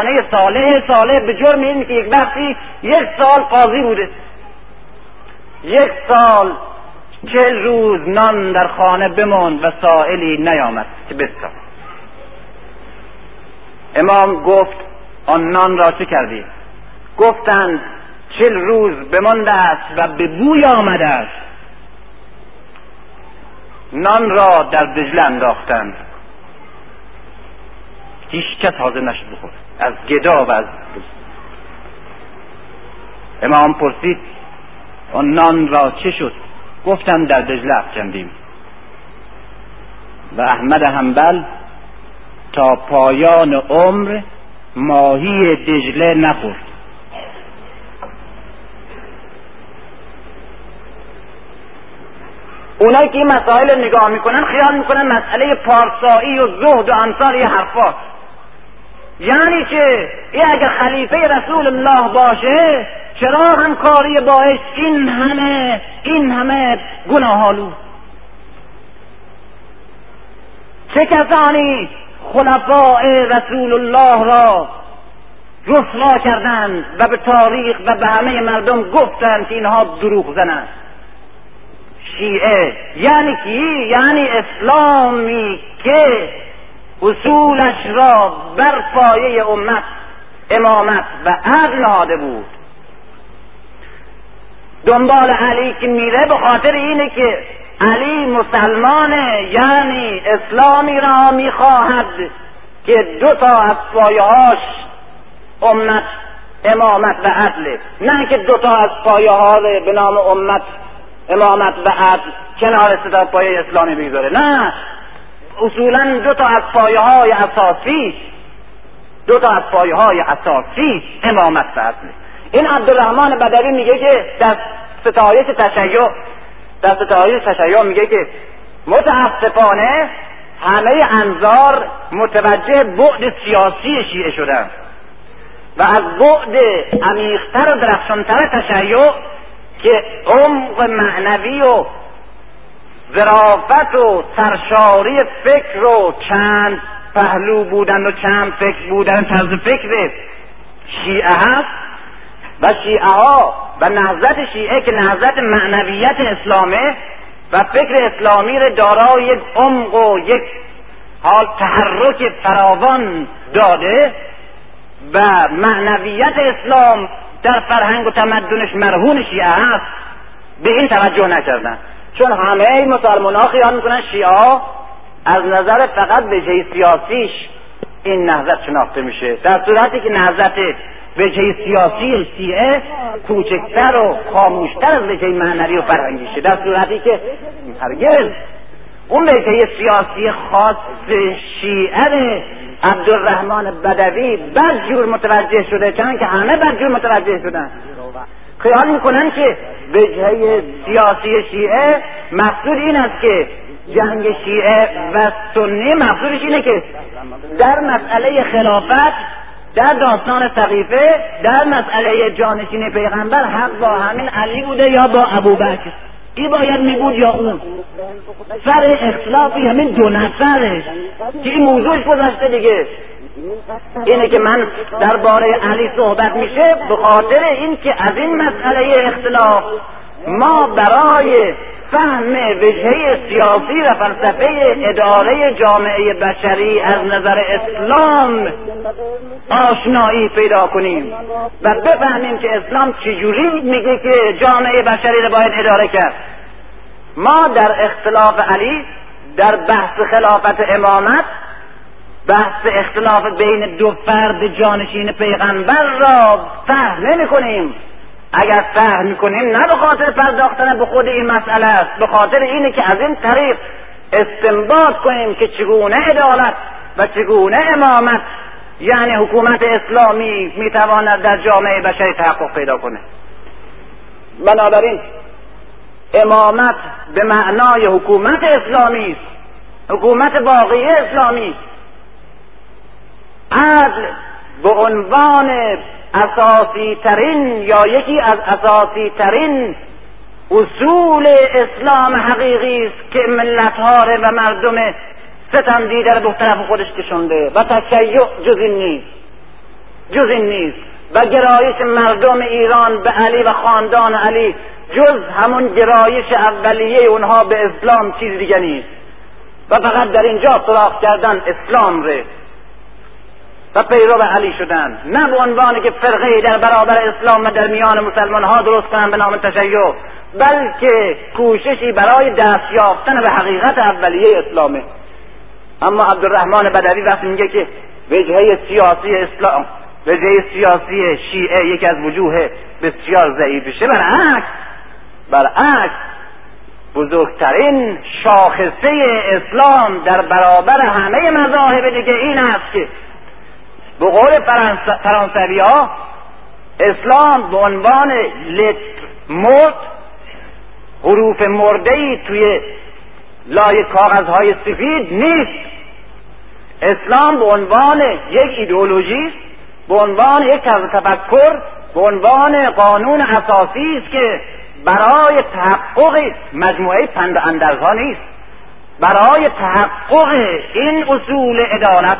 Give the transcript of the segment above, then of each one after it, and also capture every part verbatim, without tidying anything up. خانه صالح صالح به جرم این که یک وقتی یک سال قاضی بوده، یک سال چهل روز نان در خانه بماند و سائلی نیامد که بستان. امام گفت آن نان را چه کردی؟ گفتند چهل روز بمانده است و به بوی آمده است. نان را در دجله انداختند، هیچ کس حاضر نشد بخورد از گدا و از دوست. امام پرسید آن نان را چه شد؟ گفتند در دجله افکندیم. و احمد حنبل تا پایان عمر ماهی دجله نخورد. اونایی که این مسائل رو نگاه میکنن خیال میکنن مسئله پارسایی و زهد و امثال یه حرفا، یعنی که این اگر خلیفه رسول الله باشه چرا همکاری باش این همه این همه گناهالو؟ چه کسانی خلفاء رسول الله را رسوا کردند و به تاریخ و به همه مردم گفتند که اینها دروغ زنند؟ شیعه. یعنی کی؟ یعنی اسلامی که اصولش را بر پایه امت امامت و عدل نهاده بود. دنبال علی که میره به خاطر اینه که علی مسلمانه، یعنی اسلامی را میخواهد که دو تا از پایه‌هاش امت امامت و عدل، نه که دو تا از پایه‌ها به نام امت امامت و عدل کنار صدا پایه اسلامی بگذاره. نه، اصولا دو تا از پایه های اساسی دو تا از پایه های اساسی امامت و عدل. این عبدالرحمن بدوی میگه که در ستایش تشیع در ستایش تشیع میگه که متاسفانه همه انظار متوجه بعد سیاسی شیعه شدن و از بعد عمیق‌تر و درخشان‌تر تشیع که عمق معنوی و ظرافت و سرشاری فکر و چند پهلو بودن و چند فکر بودن طرز فکر شیعه هست و شیعه ها و نهضت شیعه که نهضت معنویت اسلامه و فکر اسلامی را دارای یک عمق و یک حال تحرک فراوان داده و معنویت اسلام در فرهنگ و تمدنش مرهون شیعه هست، به این توجه نکردن. چون همه مسلمان ها خیال میکنن شیعه از نظر فقط وجهه سیاسیش این نهضت شناخته میشه، در صورتی که نهضت وجهه سیاسی شیعه کوچکتر و خاموشتر از وجهه معنوی و فرهنگیشه، در صورتی که هرگز اون وجهه سیاسی خاص شیعه عبدالرحمن بدوی بدجور متوجه شده، چون که همه بدجور متوجه شدن. خیال میکنن که وجهه سیاسی شیعه مقصود این است که جنگ شیعه و سنی مقصودش اینه که در مسئله خلافت، در داستان سقیفه، در مسئله جانشین پیغمبر حق با همین علی بوده یا با ابوبکر، این باید میبود یا اون. سر اختلافی همین دو نفره که این موضوعش گذاشته دیگه اینه که من درباره علی صحبت میشه به خاطر این که از این مسئله اختلاف ما برای فهم وجهه سیاسی و فلسفه اداره جامعه بشری از نظر اسلام آشنایی پیدا کنیم و بفهمیم که اسلام چجوری میگه که جامعه بشری رو باید اداره کرد. ما در اختلاف علی، در بحث خلافت امامت، بحث اختلاف بین دو فرد جانشین پیغمبر را فهم نمی کنیم. اگر فهم می کنیم نه به خاطر پرداختن به خود این مسئله است، به خاطر اینه که از این طریق استنباط کنیم که چگونه عدالت و چگونه امامت یعنی حکومت اسلامی می تواند در جامعه بشری تحقق پیدا کنه. بنابراین امامت به معنای حکومت اسلامی است، حکومت واقعی اسلامی. عدل به عنوان اساسی ترین یا یکی از اساسی ترین اصول اسلام حقیقی است که ملت ها و مردم ستم دیده به طرف خودش کشانده و تشیع جز این نیست. جز این نیست و گرایش مردم ایران به علی و خاندان علی جز همون گرایش اولیه اونها به اسلام چیز دیگه نیست و فقط در اینجا سراغ کردن اسلام ره و پیرو علی شدن، نه به عنوانی که فرقه در برابر اسلام و در میان مسلمان ها درست کنن به نام تشیع، بلکه کوششی برای دست یافتن به حقیقت اولیه اسلامه. اما عبدالرحمن بدوی وقتی میگه که وجهه سیاسی اسلام، وجهه سیاسی شیعه یکی از وجوه بسیار ضعیفشه، برعکس برعکس بزرگترین شاخصه اسلام در برابر همه مذاهب دیگه این است که به قول فرانسوی ها اسلام به عنوان لتر مرد، حروف مرده‌ای توی لای کاغذهای سفید نیست. اسلام به عنوان یک ایدئولوژی، به عنوان یک طرز تفکر، به عنوان قانون اساسی است که برای تحقق مجموعه پند اندرزها نیست، برای تحقق این اصول عدالت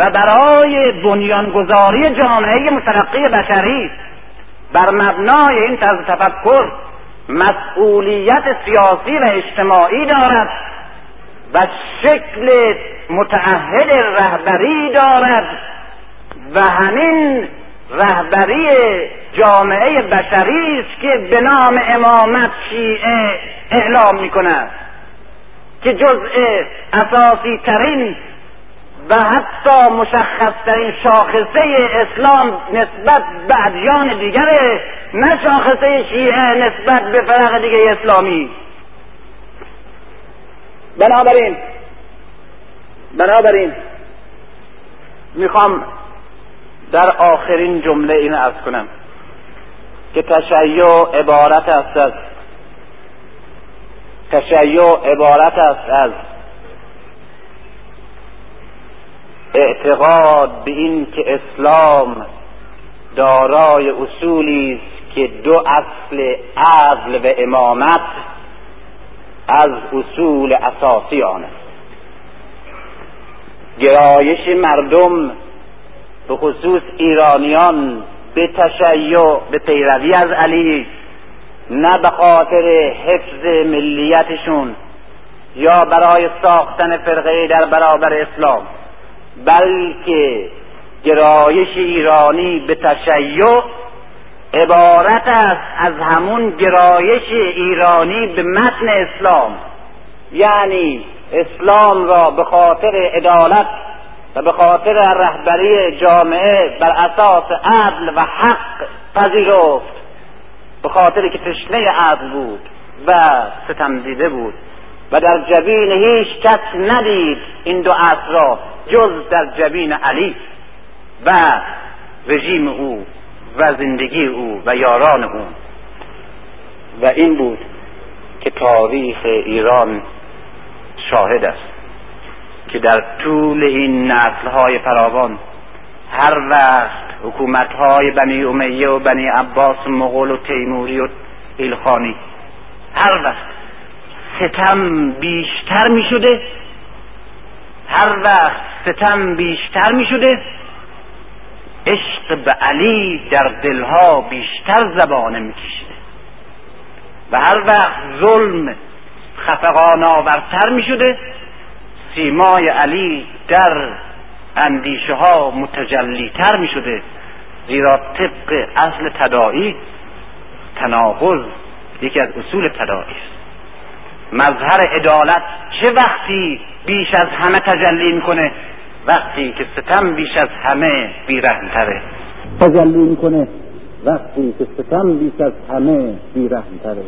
و برای بنیانگذاری جامعه مترقی بشری بر مبنای این طرز تفکر مسئولیت سیاسی و اجتماعی دارد و شکل متعهد رهبری دارد و همین رهبری جامعه بشری است که به نام امامت شیعه اعلام می‌کند که جزء اساسی ترین و حتی مشخصترین شاخصه اسلام نسبت به ادیان دیگره، نه شاخصه شیعه نسبت به فرق دیگه اسلامی. بنابراین بنابراین میخوام در آخرین جمله اینو عرض کنم که تشیع عبارت است از تشیع عبارت است از اعتقاد به این که اسلام دارای اصولی است که دو اصل عدل و امامت از اصول اساسی آن است. گرایش مردم به خصوص ایرانیان به تشیع، به پیروی از علی، نه به خاطر حفظ ملیتشون یا برای ساختن فرقه در برابر اسلام، بلکه گرایش ایرانی به تشیع عبارت است از همون گرایش ایرانی به متن اسلام، یعنی اسلام را به خاطر عدالت و به خاطر رهبری جامعه بر اساس عدل و حق پذیرفت، به خاطر که تشنه عدل بود و ستم دیده بود و در جبین هیچ کس ندید این دو اصل را جز در جبین علی و رژیم او و زندگی او و یاران او. و این بود که تاریخ ایران شاهد است که در طول این نسل‌های فراوان هر وقت حکومت‌های بنی امیه و بنی عباس و مغول و تیموری و ایلخانی هر وقت ستم بیشتر می شده هر وقت ستم بیشتر می شده عشق به علی در دلها بیشتر زبانه می کشیده و هر وقت ظلم خفقان آورتر می شده سیمای علی در اندیشه ها متجلی تر می شده، زیرا طبق اصل تداعی تناقض یکی از اصول تداعی است. مظهر عدالت چه وقتی بیش از همه تجلی میکنه؟ وقتی که ستم بیش از همه بیرحمتره تجلی میکنه وقتی که ستم بیش از همه بیرحمتره.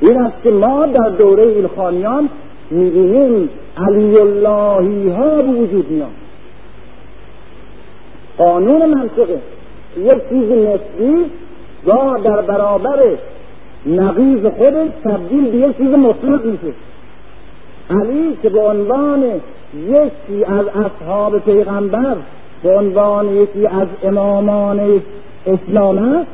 این است که ما در دوره ایلخانیان میبینیم علی اللهی ها به وجود میان. قانون منطقه یک چیز نسبی یا در برابر نقیض خودش تبدیل به یک چیز مطلق میشه. علی که به عنوان یکی از اصحاب پیغمبر، به عنوان یکی از امامان اسلام هست،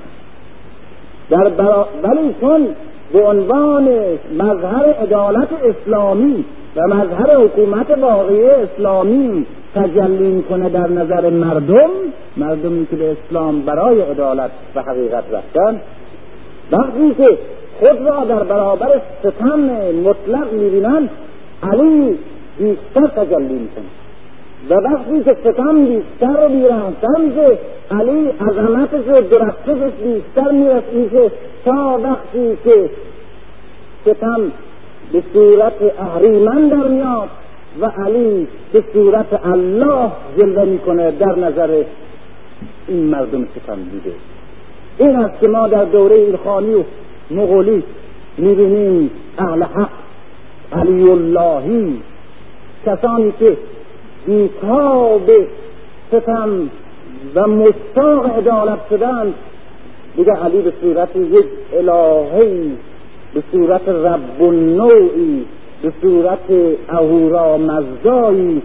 در برا... ولی چون به عنوان مظهر عدالت اسلامی و مظهر حکومت واقعی اسلامی تجلی کنه در نظر مردم، مردمی که به اسلام برای عدالت و حقیقت رفتن، وقتی که خود را در برابر ستم مطلق می‌بینن، علی بیشتر تجلی می‌کنه و وقتی که ستم بیشتر می‌رفتن که علی عظمتش و درختش بیشتر می‌رسید تا وقتی که ستم به صورت اهریمن در میاد و علی به صورت الله جلوه میکنه در نظر این مردم ستم دیده. این است که ما در دوره ایلخانی و مغولی میبینیم اهل حق علی اللهی، کسانی که بیتاب ستم و مستاق عدالت شدند، دیگه علی به صورت یک الهی، به صورت رب النوعی، به صورت اهورا مزدایی،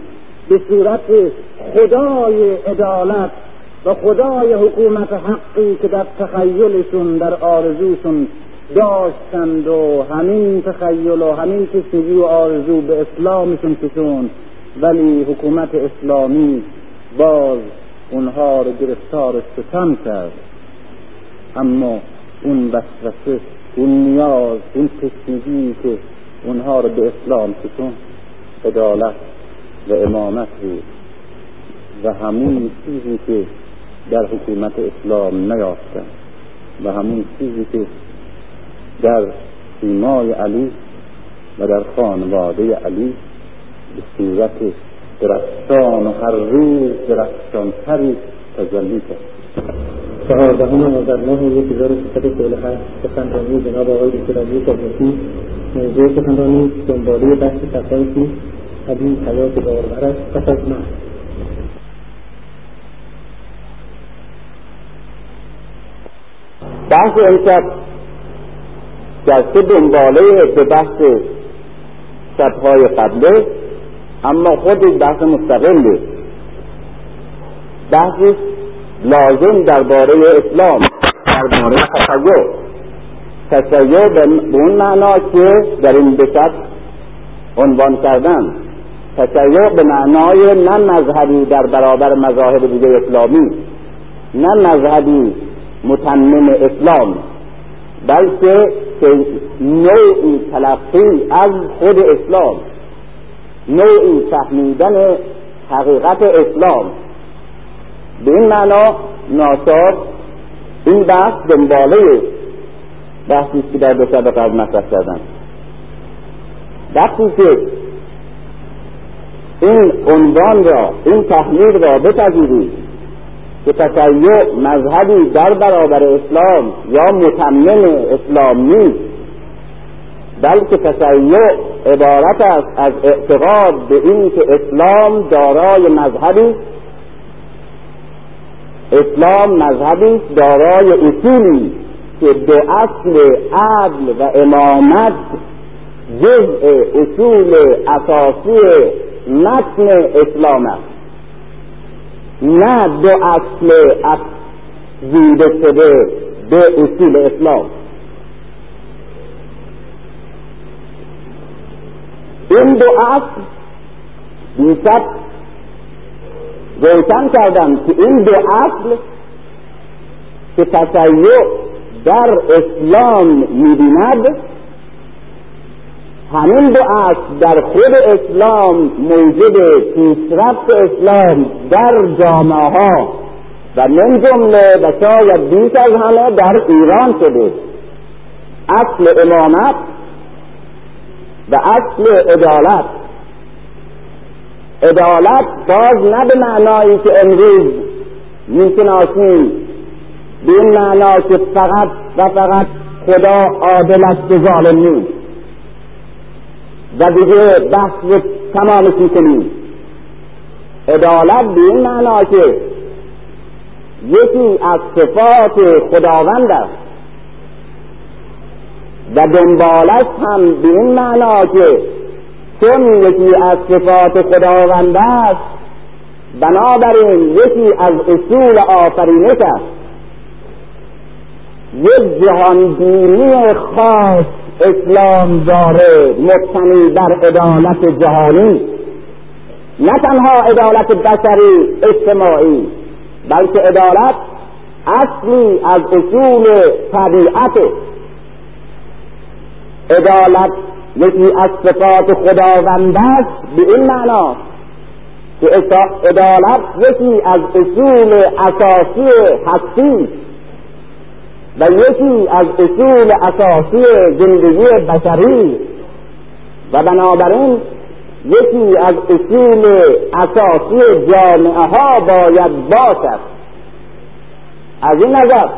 به صورت خدای عدالت و خدای حکومت حقی که در تخیلشون در آرزوشون داشتند و همین تخیل و همین تشنگی و آرزو به اسلامشون کشون، ولی حکومت اسلامی باز اونها رو گرفتار ستم کرد. اما اون وسوسه، اون نیاز، اون تشنگی که اونها رو به اسلام کشون، عدالت و امامت بود و همون چیزی که در حکومت اسلام نیافتن و همون چیزی که در سیمای علی و در خانواده علی به صورت درخشان و هر روز درخشان تری تجلی کرد. چهاردهم آذرماه هزار و سیصد و چهل و هشت سخنرانی جناب آقای دکتر علی قدوسی، موضوع سخنرانی دنباله بحث صفحه‌ای که حدیث حیات داورور است پس از مرگ. بحث امشب جلسه دنباله به بحث صفحه‌های قبله، اما خود بحث مستقله، بحث لازم درباره اسلام، درباره تشیع. تشیع به اون معنا که در این بحث عنوان کردم، تشیع به معنای نه مذهبی در برابر مذاهب دیگه اسلامی، نه مذهبی متمم اسلام، بلکه نوعی تلقی از خود اسلام، نوعی فهمیدن حقیقت اسلام. به این معنا ناصاب این بحث دنباله بحثی که در دو سبقه از مطرح کردن. وقتی که این عنوان را، این تحلیل را بپذیرید که تشیع مذهبی در برابر اسلام یا متمم اسلام نیست، بلکه تشیع عبارت است از اعتقاد به این که اسلام دارای مذهبی، اسلام مذهبی دارای اصولی که به اصل عدل و امامت جزء اصول اساسی متن اسلام است، نه دو اصل افزوده شده به اصول اسلام. این دو اصل دیشب روشن کردم که این دو اصل که تشیع در اسلام می‌بیند، همین دو اصل در خود اسلام موجب پیشرفت اسلام در جامعه ها و من جمله و شاید بیش از همه در ایران شده. اصل امامت و اصل عدالت. عدالت باز نه به معنایی که امروز می‌شناسیم، به این معنا که فقط و فقط خدا عادل است و ظالم نیست و دیگه بحث رو تمامش می‌کنیم. عدالت به این معنا که یکی از صفات خداوند است و دنبالش هم به این معنا که چون یکی از صفات خداوند است، بنابراین یکی از اصول آفرینش است، یک جهان دینی خاص اسلام داره مبتنی بر عدالت جهانی نه تنها عدالت بشری اجتماعی، بلکه عدالت اصلی از اصول طبیعت. عدالت یکی از صفات خداوند است به این معنا که عدالت یکی از اصول اساسی هستی و یکی از اصول اساسی زندگی بشری و بنابراین یکی از اصول اساسی جامعه ها باید باشد. از این نظر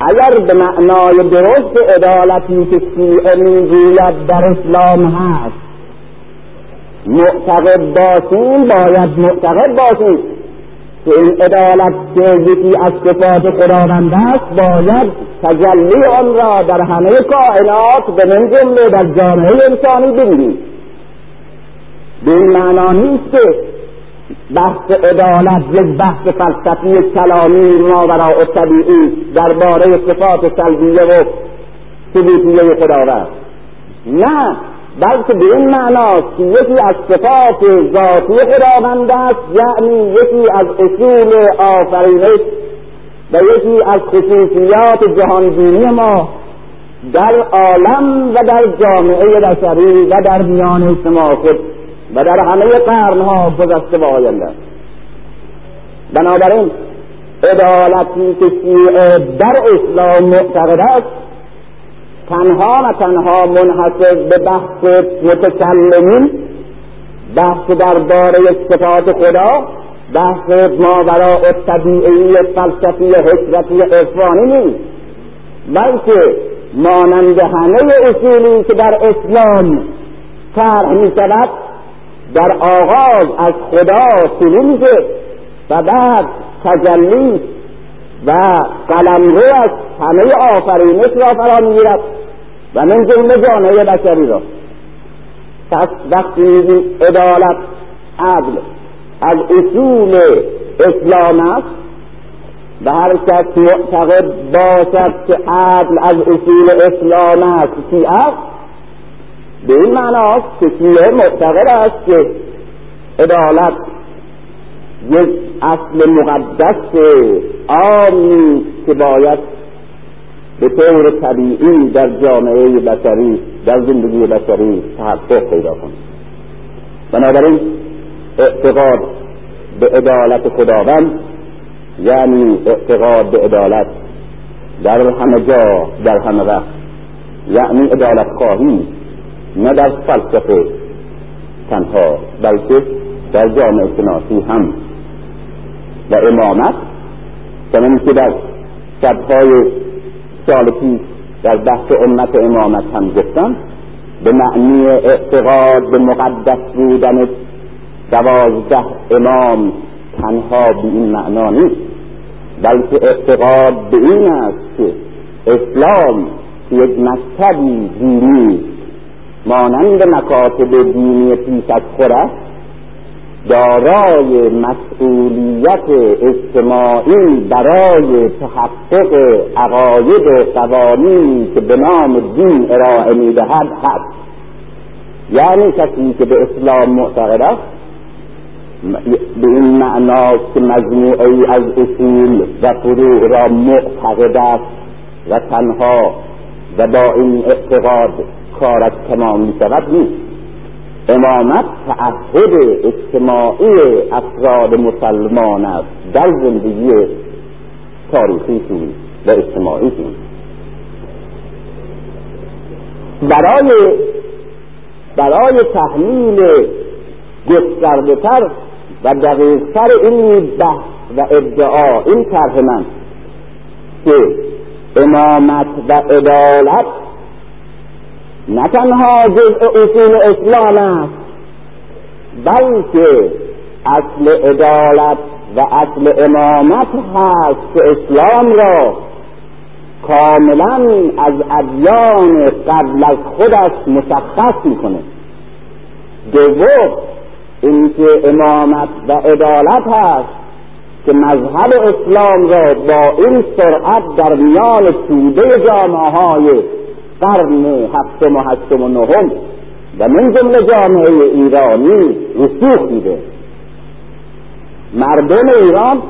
اگر به معنای درست عدالتی که شیعه میگوید در اسلام هست معتقد باشیم، باید معتقد باشیم که این عدالت که یکی از صفات خداوند است باید تجلی آن را در همه کائنات به من جمله در جامعه انسانی ببینیم. به این معنا نیست که بحث عدالت یک بحث فلسفی کلامی ماوراء الطبیعی درباره صفات سلبیه و ثبوتیه خداوند، نه، بلکه به این معناست که یکی از صفات ذاتی خداوند است، یعنی یکی از اصول آفرینش و یکی از خصوصیات جهانبینی ما در عالم و در جامعه بشری و در میان اجتماع خود و در همه قرنها گذشته و آینده. بنابراین عدالتی که شیعه در اسلام معتقد است تنها و تنها منحصر به بحث متکلمین، بحث درباره صفات خدا، بحث ماوراء الطبیعی فلسفی حکمتی عرفانی نیست، بلکه مانند همه اصولی که در اسلام طرح می شود در آغاز از خدا شروع شد و بعد تجلی و قلمرو از همه آفرینش را فرا میگیرد و من جمله جامعه بشری را. پس وقتی میگیم عدالت عدل از اصول اسلام است و هر کس معتقد باشد که عدل از اصول اسلام است چی است، به این معناست که شیعه معتقد است که عدالت یک اصل مقدس عامی که باید به طور طبیعی در جامعه بشری، در زندگی بشری تحقق پیدا کند. بنابراین اعتقاد به عدالت خداوند یعنی اعتقاد به عدالت در همه جا در همه وقت، یعنی عدالت خواهی نه در فلسفه تنها بلکه در جامعه شناسی هم. و امامت چنین که در شبهای سال پیش در بحث امت امامت هم گفتم به معنی اعتقاد به مقدس بودن دوازده امام تنها به این معنا نیست، بلکه اعتقاد به این است که اسلام یک مکتبی دینی مانند مکاتب دینی پیش از خود است، دارای مسئولیت اجتماعی برای تحقق عقاید و قوانینی که به نام دین ارائه می‌دهد هست. یعنی کسی که به اسلام معتقد است به این معنا که مجموعه‌ای از اصول و فروع را معتقد است و تنها و با این اعتقاد کارش تمام می‌شود نیست. امامت تعهد اجتماعی افراد مسلمان است در زندگی تاریخیشون و اجتماعیشون. برای برای تحلیل گسترده‌تر و دقیق‌تر این بحث و ادعا این طرح من که امامت و عدالت نه تنها جزء اصول اسلام است، بلکه اصل عدالت و اصل امامت هست که اسلام را کاملا از ادیان قبل از خودش مشخص میکنه. دوم اینکه امامت و عدالت هست که مذهب اسلام را با این سرعت در میان توده جامعه های قرن هفتم و هشتم و نهم و من جمله جامعه ایرانی رسوخ میده. مردم ایران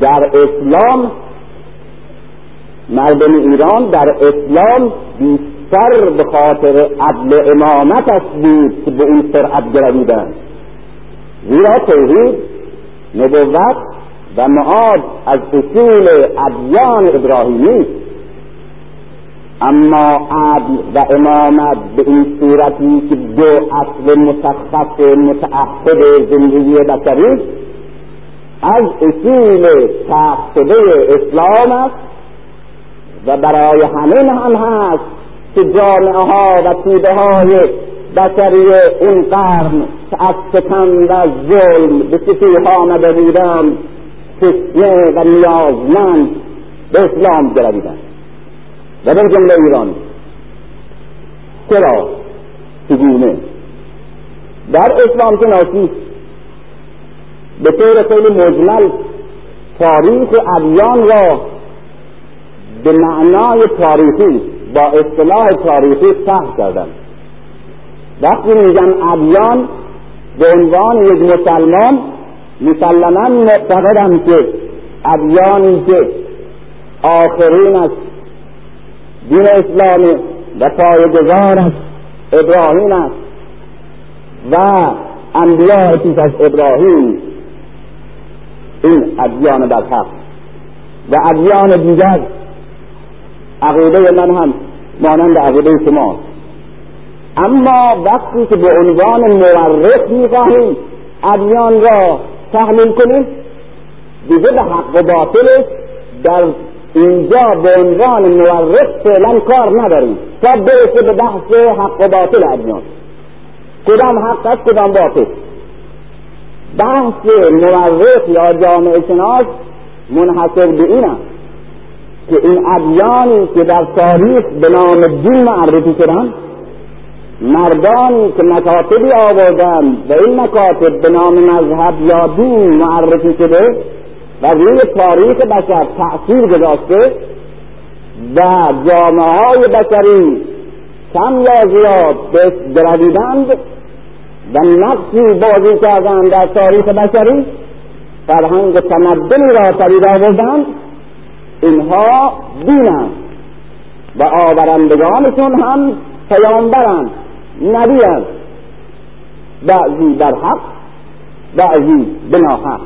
در اسلام مردم ایران در اسلام بیشتر به خاطر عدل امامتش بود که به این سرعت گرویدند، زیرا توحید، نبوت و معاد از اصول ادیان ابراهیمی، اما عدل و امامت به این صورتی که دو اصل مشخص متعهد زندگی بشری از اصول تأخذه اسلام است و برای همین هم هست که جامعه ها و توده های بشری این قرن از ستم و ظلم به سطوح آمده بودند تشنه و نیازمند به اسلام گرویدند و در جمله ایران. چرا؟ چگونه؟ در اسلام شناسی به طور خیلی مجمل تاریخ ادیان را به معنای تاریخی با اصطلاح تاریخی طرح کردند. وقتی میگن ادیان، به عنوان یک مسلمان مسلماً معتقدم که ادیانی که آخرین از دین اسلامی و پایه‌گذارش ابراهیم است و انبیاء پیش از ابراهیم، این ادیان برحق و ادیان دیگر عقیده من هم مانند عقیده شما. اما وقتی که به عنوان مورخ می‌خواهیم ادیان را تحلیل کنیم، دیگه به حق و باطلش در اینجا به عنوان مورخ فعلا کار نداریم تا برسه به بحث حق و باطل ادیان، کدام حق است کدام باطل. بحث مورخ یا جامعه شناس منحصر به این است که این ادیانی که در تاریخ به نام دین معرفی شدند، مردانی که مکاتبی آوردند و این مکاتب به نام مذهب یا دین معرفی شده و روی تاریخ بشر تأثیر گذاشته و جامعه های بشری کم یا زیاد بهش گرویدند و نقشی بازی کردند در تاریخ بشری، فرهنگ تمدنی را پدید آوردند. اینها دینند و آورندگانشون هم پیامبرند، نبیند، بعضی بر حق بعضی به ناحق.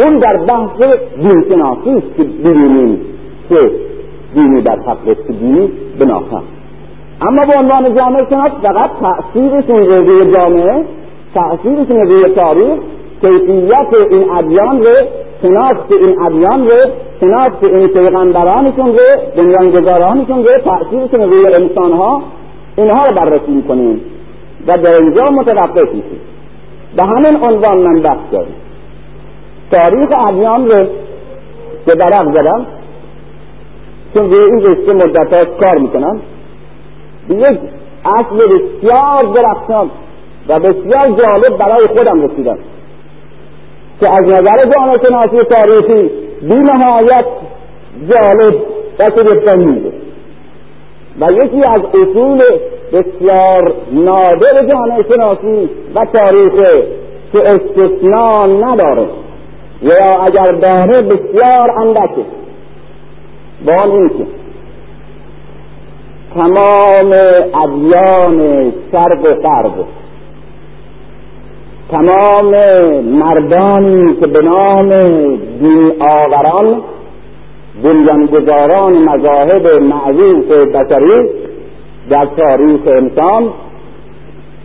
اون در بحث دینشناسی است که ببینیم که دینی در حق است که دینی به ناحق. اما به عنوان جامعه شناس فقط تأثیرشون روی جامعه، تأثیرشون روی تاریخ، کیفیت این ادیان رو، شناخت این ادیان رو، شناخت این پیغمبرانشون رو، بنیانگذارانشون رو، تأثیرشون روی انسانها، اینها رو بررسی میکنیم و در اینجا متوقف میشیم. به همین عنوان من بحث کردم تاریخ ادیان رو به درق زدم، چون به این رشته مدت‌ها کار میکنم. یک اصل بسیار درخشان و بسیار جالب برای خودم رسیدم که از نظر جامعه شناسی تاریخی بی‌نهایت جالب و شگفت‌انگیزه و یکی از اصول بسیار نادر جامعه شناسی و تاریخ که استثنا نداره یا اگر داره بسیار اندکه، با این که تمام ادیان شرق و غرب، تمام مردانی که به نام دین آوران، بنیانگذاران مذاهب معروف بشری در تاریخ انسان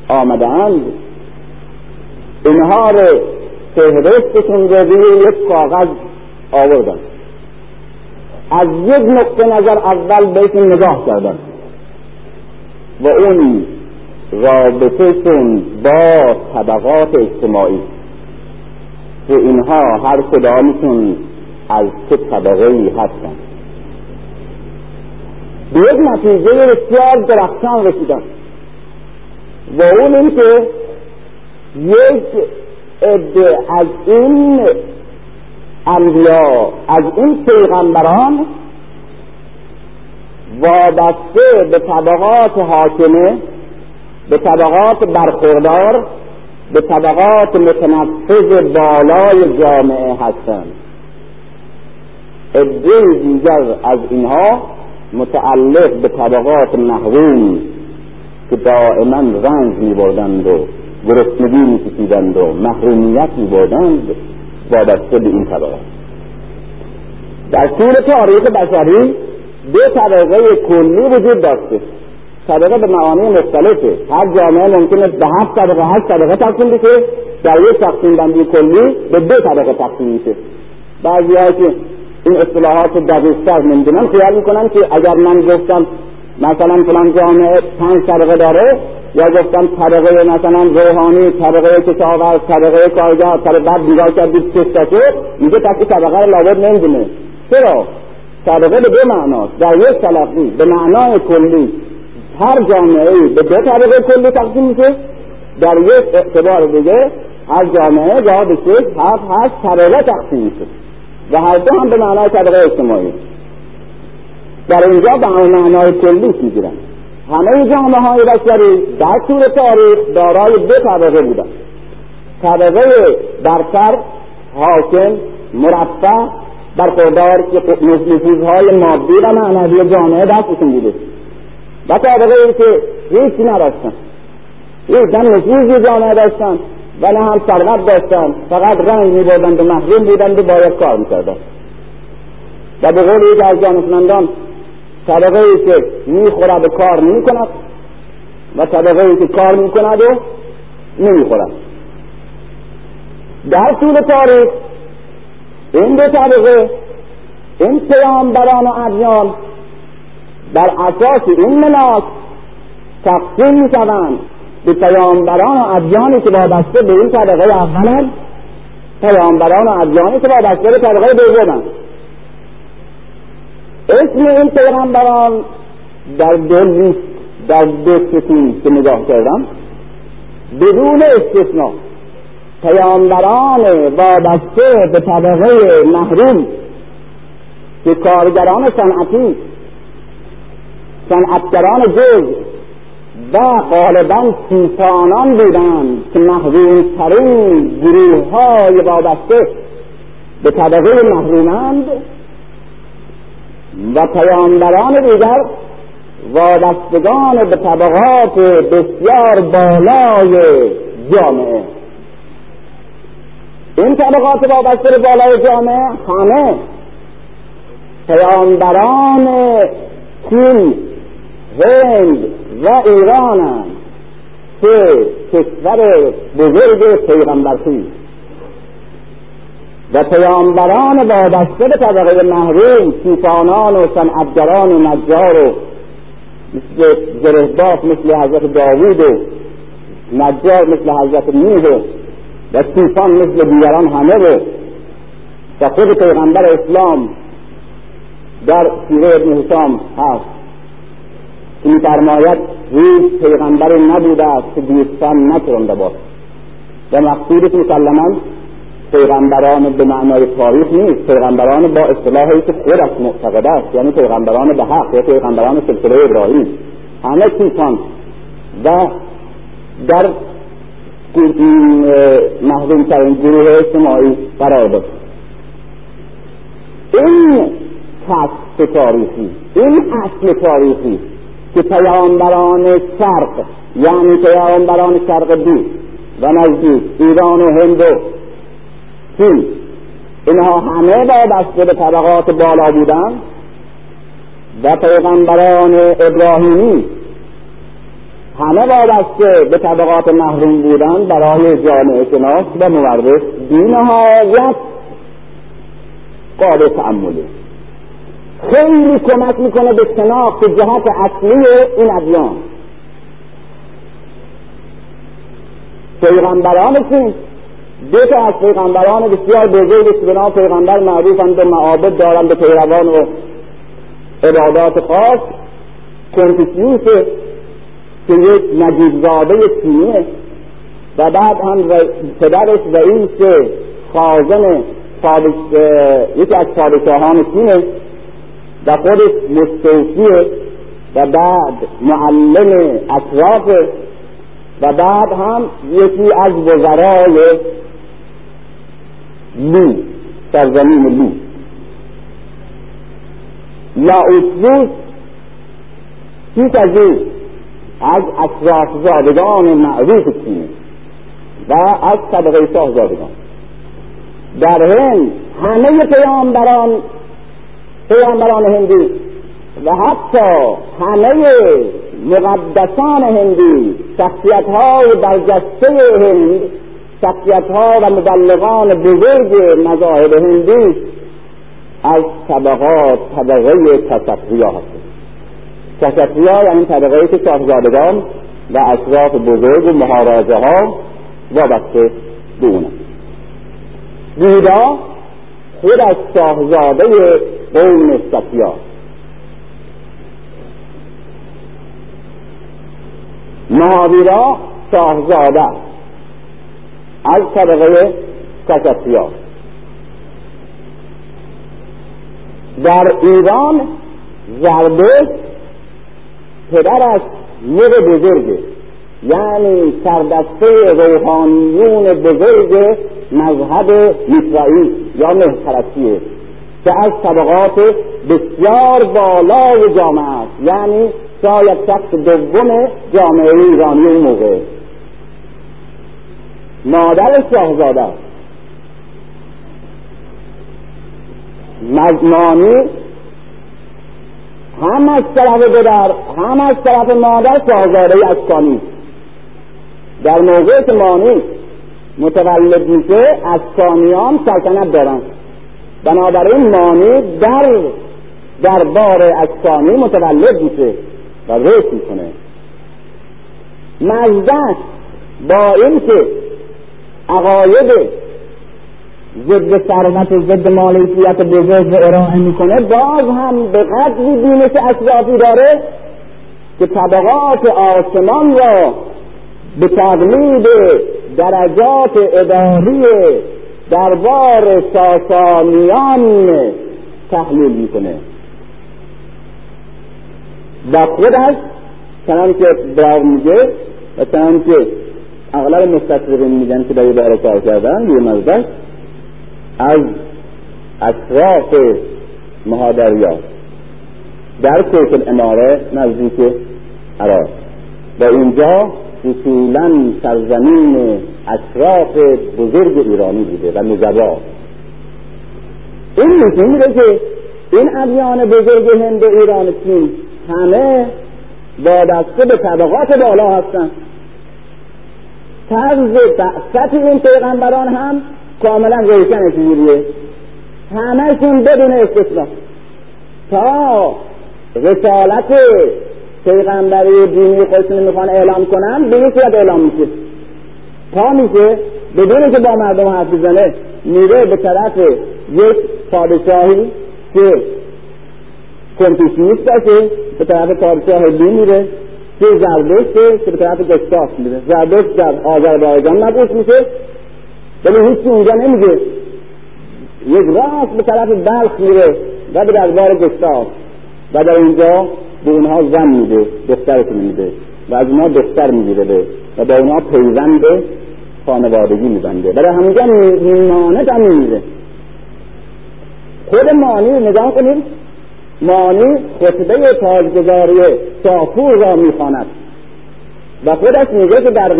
آمدند، اینها رو فهرستشون روی یک کاغذ آوردن، از یک نقطه نظر اول بهشون نگاه کردن و اون رابطهشون با طبقات اجتماعی که اینها هر کدامشون از چه طبقه‌ای هستند. به یک نتیجه بسیار درخشان رسیدن و اون اینکه یک عده از این انبیا، از این پیغمبران، وابسته به طبقات حاکمه به طبقات برخوردار، به طبقات متنفذ بالای جامعه هستند. عده‌ای دیگر از اینها متعلق به طبقات محروم که دائما رنج می‌بردند و گرسنگی می‌کشیدند و محرومیت می‌بردند، وابسته به این طبقات. در طول تاریخ بشری دو طبقه کلی وجود داشته، طبقه به معانی مختلفه. هر جامعه ممکنه به هفت طبقه هشت طبقه تقسیم بشه، در یک تقسیم بندی کلی به دو طبقه تقسیم میشه. بعضی‌ها که این اصطلاحات دقیق‌تر نمی‌دونن خیال می‌کنن که اگر من گفتم مثلا فلان جامعه پنج طبقه داره، یا گفتم طبقه مثلا روحانی، طبقه کشاورز، طبقه کارگر، طبقه بعد دیگه کردید چشتاته میگه تک طبقه رو لابد نمی‌دونه. چرا؟ طبقه به دو معناست. در یک تلقی به معنای کلی هر جامعه به دو طبقه کلی تقسیم میشه، در یک اعتبار دیگه هر جامعه جا به شش هفت هشت طبقه تقسیم میشه و هر دو هم به معنای طبقه اجتماعی. در اینجا به معنای کلی میگیرن. همه جامعه های بشری در طول تاریخ دارای دو طبقه بودن: طبقه برتر، حاکم، مرفه، برخوردار که نفوذهای مادی و معنوی جامعه دستشون بوده، و طبقه ای که هیچی نداشتن، هیچ نه نفوذی جامعه داشتن و نه هم ثروت داشتن، فقط رنج می‌بردند و محروم بودند و باید کار می‌کردند. و به قول یکی از دانشمندان، طبقه ای که میخورد و کار نمی‌کند و طبقه ای که کار می‌کند و نمیخورد. در طول تاریخ این دو طبقه، این پیامبران و ادیان بر اساس این ملاک تقسیم می‌شوند به پیامبران و ادیانی که وابسته به این طبقه اولند، پیامبران و ادیانی که وابسته به طبقه دومند. اسم این پیامبران در دو لیست، در دو ستون که نگاه کردم، بدون استثناء پیامبران وابسته به طبقه محروم که کارگران صنعتی، صنعتگران جزء و غالباً سیسانان بودند که محروم‌ترین گروه‌های وابسته به طبقه محرومند، و پیامبران دیگر وابستگان به طبقات بسیار بالای جامعه. این طبقات وابسته به بالای جامعه همه پیامبران چین، هند و ایرانند که کشور بزرگ پیغمبرخیز، و پیامبران وابسته به طبقه محروم کیسانان و صنعتگران و نجار و مثل گرهباف مثل حضرت داوود و نجار مثل حضرت نوح و کیسان مثل دیگران همه رو و خود پیغمبر اسلام در سیره ابن هشام هست که می‌فرماید هیچ پیغمبر نبوده است که دوستان نکرانده باشد، و مقصودش مسلماً پیغمبران به معنای تاریخ نیست، پیغمبران با اصطلاحی که خودش معتقد است، یعنی پیغمبران به حق یا پیغمبران سلسله ابراهیم. همه کیسان و در محروم‌ترین گروه اجتماعی قرار داشت. این فصل تاریخی، این اصل تاریخی که پیامبران شرق، یعنی پیامبران شرق دو و نزدیک، ایران و هند و چین، اینها همه وابسته به طبقات بالا بودند و پیغمبران ابراهیمی همه وابسته به طبقات محروم بودند برای جامعه شناس و مورخ بی‌نهایت قابل تأمله. خیلی کمک میکنه به شناخت جهت اصلی این ادیان. پیغمبران چین، دو تا از پیغمبران بسیار بزرگی که به نام پیغمبر معروفند و معابد دارند به پیروان و عبادات خاص، کنفوسیوس که یک نجیب‌زاده چینیه و بعد هم پدرش رئیس خازن یکی از پادشاهان چینه و خودش مستوفیه و بعد معلم اطراف و بعد هم یکی از وزرای لو، سرزمین لو، لاوتزوس، هیچ از این از اشرافزادگان معروف چین و از طبقه شاهزادگان در هند، همه پیامبران پیامبران هندی و حتی همه مقدسان هندی، شخصیت ها و برجسته هند، شخصیت ها و مبلغان بزرگ مذاهب هندی از طبقات طبقه کشتری ها هستند. کشتری ها یعنی طبقه که شاهزادگان و اشراف بزرگ و مهاراجه ها وابسته به اونند. زیرا خود از شاهزاده قوم ستیا مهاویرا شاهزاده از طبقه کشتریا. در ایران زردشت پدرش مغ بزرگه، یعنی سردسته روحانیون بزرگ مذهب میترایی یا مهترکی که از طبقات بسیار بالای جامعه است، یعنی شاید شخص دوم جامعه ایرانی اون موقع. مادر شاهزاده مزمانی هم از طرف پدر هم از طرف مادر شاهزاده اشکانی. در موقع که مانی متولد میشه اشکانیان سلطنت دارن، بنابراین مانی در دربار اشکانی متولد میشه و رشد میکنه. مزدک با اینکه عقاید ضد ثروت و ضد مالکیت بزرگ ارائه میکنه، باز هم به قدری بینش اشرافی داره که طبقات آسمان را به تقلید درجات اداری دربار ساسانیان تحلیل میکنه و خودش چنان که براو میگه و چنان که اغلب مستشرقین میگن که در یه باره کار کردن، یه مزدک از اشراف مهادریا در کوفه اماره نزدیک عراق و اونجا اصولاً سرزمین اشراف بزرگ ایرانی بوده و نجبا. این نشون میده که این ادیان بزرگ هند و ایران چین همه وابسته به طبقات بالا هستند. طرز بعثت این پیغمبران هم کاملا روشن چیزیه، همهشون بدون استثنا تا رسالت پیغمبری دینی خودشون میخوان اعلام کنن به یک صورت اعلام میشه، پا میشه بدون که با مردم حرف بزنه میره به طرف یک پادشاهی که کنفوسیوس باشه، به طرف پادشاه هندی میره که زردشت که به طرف گشتاس میره. زردشت در آذربایجان مبعوث میشه ولی هیچی اونجا نمیگه، یک راست به طرف بلخ میره و به دربار گشتاس و در اونجا به اونها زن میده، دخترتون میده و از اونها دختر میگیره و با اونها پیوند خانوادگی میبنده. برای همونجا مانت هم میره. خود مانی نگاه کنیم، مانی خطبه تاجگذاری شاپور را میخواند و خودش میگه که در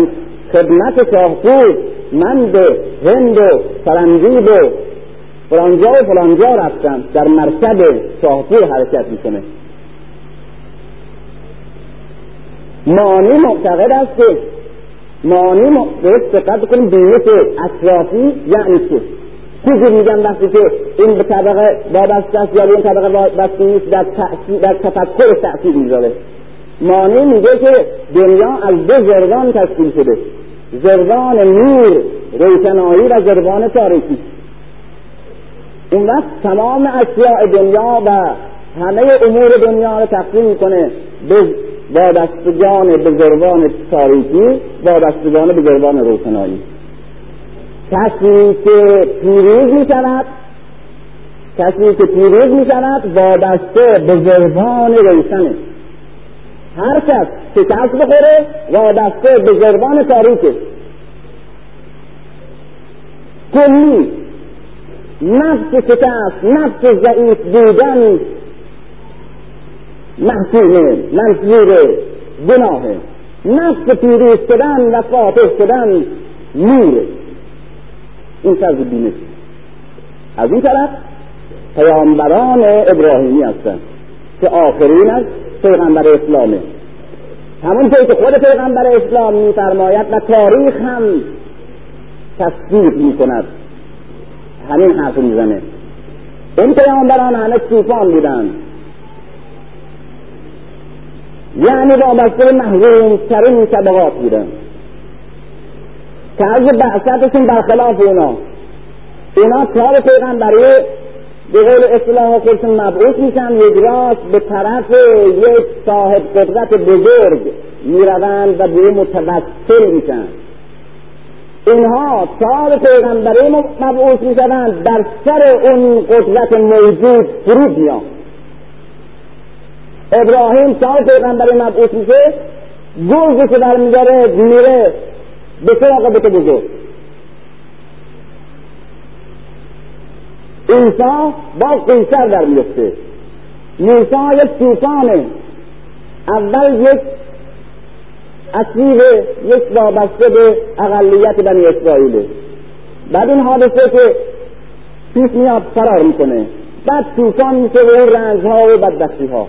خدمت شاپور من به هند و فرنگیب و فلانجا و فلانجا رفتم. در مرکب شاپور حرکت میکنه. مانی معتقد است که مانی معتقد دقت کنیم بینش اشرافی یعنی چه؟ چیزی میگم وقتی که این به طبقه وابسته است یا به این طبقه وابسته نیست در تفکر تأثیر میذاره. مانی میگه که دنیا از دو ژرفان تشکیل شده، ژرفان نور روشنایی و ژرفان تاریکی. این وقت تمام اشیاء دنیا و همه امور دنیا رو تقسیم میکنه به وابستگان به ژرفان تاریکی، وابستگان به ژرفان روشنایی. کسی که پیروز می شود کسی که پیروز می شود وابسته به ژرفان روشنه، هر کس شکست بخوره وابسته به جربان تاریکه. کلی نفس شکست، نفس ضعیف بودن محکومه، منظوره، گناهه. نفس پیروز شدن و فاتح شدن نوره. این طرز بینش. از این طرف پیامبران ابراهیمی هستن که آخرین از پیغمبر اسلامه. همونطور که خود پیغمبر اسلام می‌فرماید و تاریخ هم تصدیق می‌کند، همین حرف می‌زنه. این پیامبران همه طوفان بودن، یعنی وابسته محروم ترین طبقات بودن. طرز بعثتشون برخلاف اونا، اونا کار پیغمبری به قول اصطلاح خودشون مبعوث میشن، یک راست به طرف یک صاحب قدرت بزرگ میروند و به او متوسل میشن. اینها کار پیغمبری مبعوث میشوند، در سر اون قدرت موجود فرود میان. ابراهیم کار پیغمبری مبعوث میشه، گرزی که برمیداره میره به سراغ بت بزرگ. عیسی با قیصر در میفته. عیسی یک طوفانه، اول یک اسیره، یک وابسته به اقلیت بنی اسرائیله، بعد این حادثه که پیش میاد فرار میکنه، بعد طوفان میشه و رنجها و بدبختیها،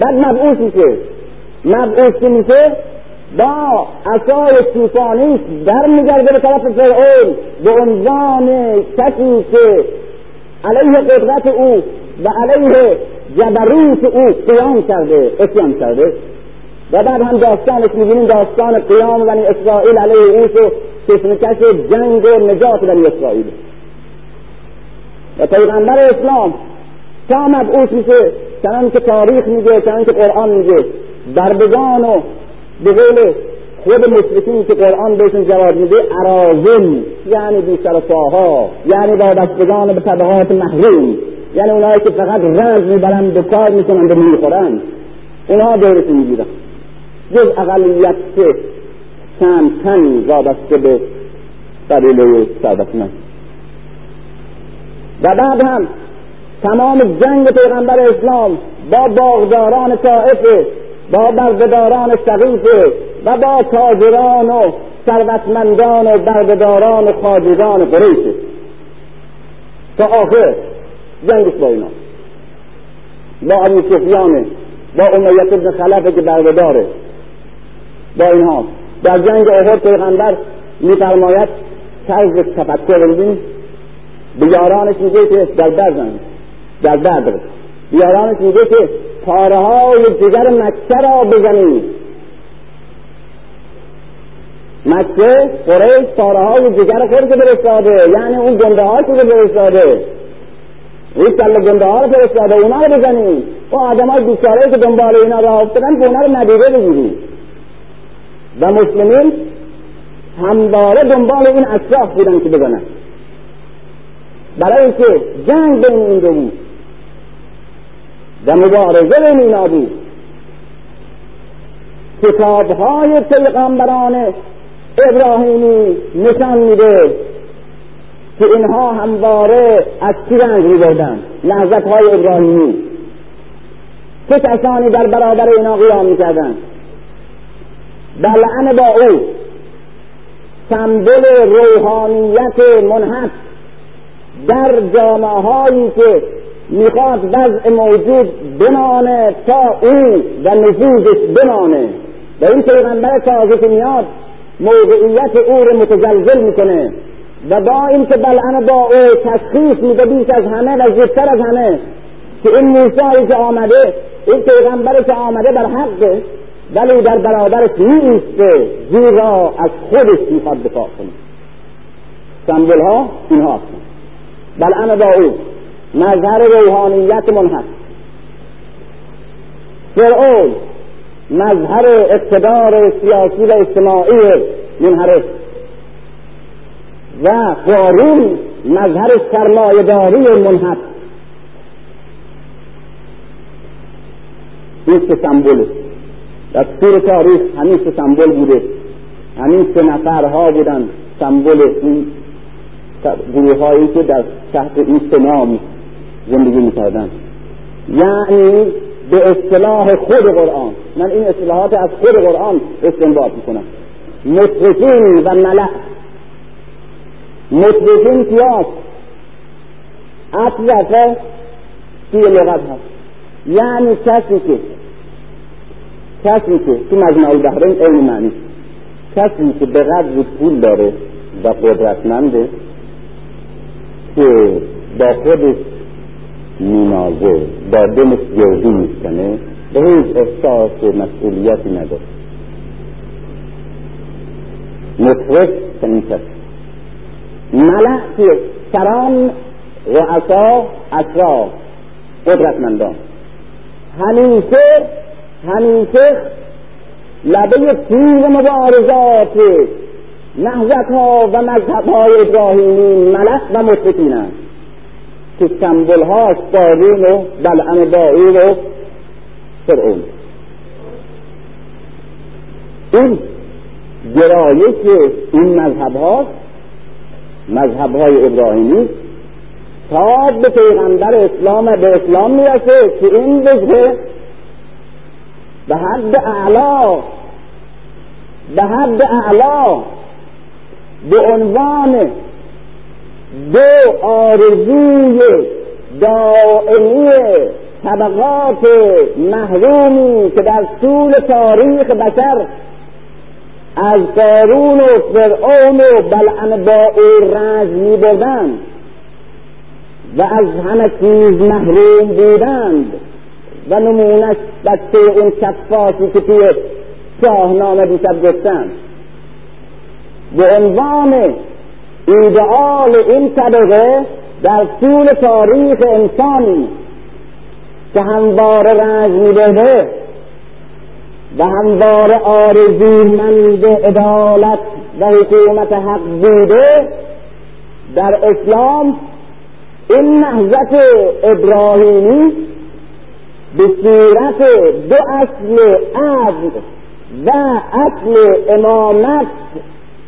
بعد مبعوث میشه. مبعوث میشه با عصای طوفانیش در میگرده به طرف فرعون به عنوان کسی که علیه قدرت او و علیه جبروت او قیام کرده، اتیان کرده. و بعد هم داستانش میبینیم، داستان قیام بنی اسرائیل علیه او که کشمکش جنگ و نجات بنی اسرائیل. و پیغمبر اسلام تا مبعوث میشه، چنان که تاریخ میگه، چنان که قرآن میگه، دربگان و به قول خود مشرکین که قرآن بهشون جواب میده اراذل، یعنی بیشتر پاها، یعنی وابستگان به طبقات محروم، یعنی اونایی که فقط رنج میبرند و کار میکنند و میخورند، اونها دورشون میگیرن. جز اقلیت که چند تن وابسته به قبیله ثروتمند. و بعد هم تمام جنگ پیغمبر اسلام با باغداران طائفه، با بردهداران سقیفه و با تاجران و ثروتمندان و بردهداران و خواجگان قریشه تا آخر جنگش با اینا، با ابو سفیانه، با امیه ابن خلفه که بردهداره، با اینها. در جنگ احد پیغمبر می‌فرماید طرز تفکر این به یارانش میگه که در بدر در بدر یارانش میگه که پاره های دیگر مکه را بزنید. مکه قریش پاره های دیگر خود که برستاده، یعنی اون گنده ها که برستاده، این کل گنده ها رو برستاده، اونا رو بزنید. و آدم های بیچاره که دنبال اینا را افتادن که اونا رو ندیده بگیرید. و مسلمین همواره دنبال این اطراف بودن که بزنن، برای اینکه جنگ بین این دو بود و مبارزه بین اینا بود. کتاب‌های پیغمبران ابراهیمی نشان میده که اینها همواره از چی رنج می‌بردن؟ لحظت‌های ابراهیمی. چه کسانی در برابر اینا قیام می‌کردند؟ بلعن با او، سمبل روحانیت منحط در جامعه‌هایی که میخواد وضع موجود بمانه تا اون و نفوذش بمانه. و این پیغمبر تازه که میاد موقعیت او رو متزلزل میکنه و با این که بلعن با او تشخیص میده بیش از همه و زودتر از همه که این موسایی که آمده، این پیغمبری که آمده بر حقه، ولی در برابرش نیسته، زیرا از خودش میخواد دفاع کنه. سمبل ها اینها هستن، بلعن با او، مظهر روحانیت منحط. فرعون مظهر اقتدار سیاسی و اجتماعی منحرف. و قارون مظهر سرمایه‌داری منحط. این که سمبوله. در طول تاریخ همیشه سمبل بوده. همین سه نفرها بودن سمبل این گروه هایی که در تحت این سه نام زندگی می‌کردن. یعنی به اصطلاح خود قرآن، من این اصطلاحات از خود قرآن استنباط میکنم، مطرفین و ملأ. مطرفین قیاس اطرفه توی لغت هست، یعنی کسی که کسی که تو مجمع البحرین این معنی کسی که به قدر پول داره و قدرتمنده که با خودش مینازه، با دلش گردی میکنه، به هیچ احساس مسئولیتی نداره. مطرف چنین کسی. ملأ که سران، رؤسا، اتراف، قدرتمندان، همیشه همیشه لبه تیغ مبارزات نهضت‌ها و مذهب‌های ابراهیمی ملأ و مشرکین‌اند که سمبل‌هاش قارون و بلعم بائیل و فرعون. این گرایش این مذهب‌ها، مذهب‌های ابراهیمی، تا به پیغمبر اسلام به اسلام میرسه که این وجه به حد اعلا به حد اعلا به عنوان دو آرزوی دائمی طبقات محرومی که در طول تاریخ بشر از قارون و فرعون و بلعم بائیل رنج می‌بردند و از همه چیز محروم بودند و نمونش بچه اون کفاتی که توی شاهنامه دیشب گفتم، به عنوان ایدئال این طبقه در طول تاریخ انسانی که همواره رنج می‌برده و همواره آرزومند عدالت و حکومت حق بوده، در اسلام این نهضت ابراهیمی به صورت دو اصل عدل و اصل امامت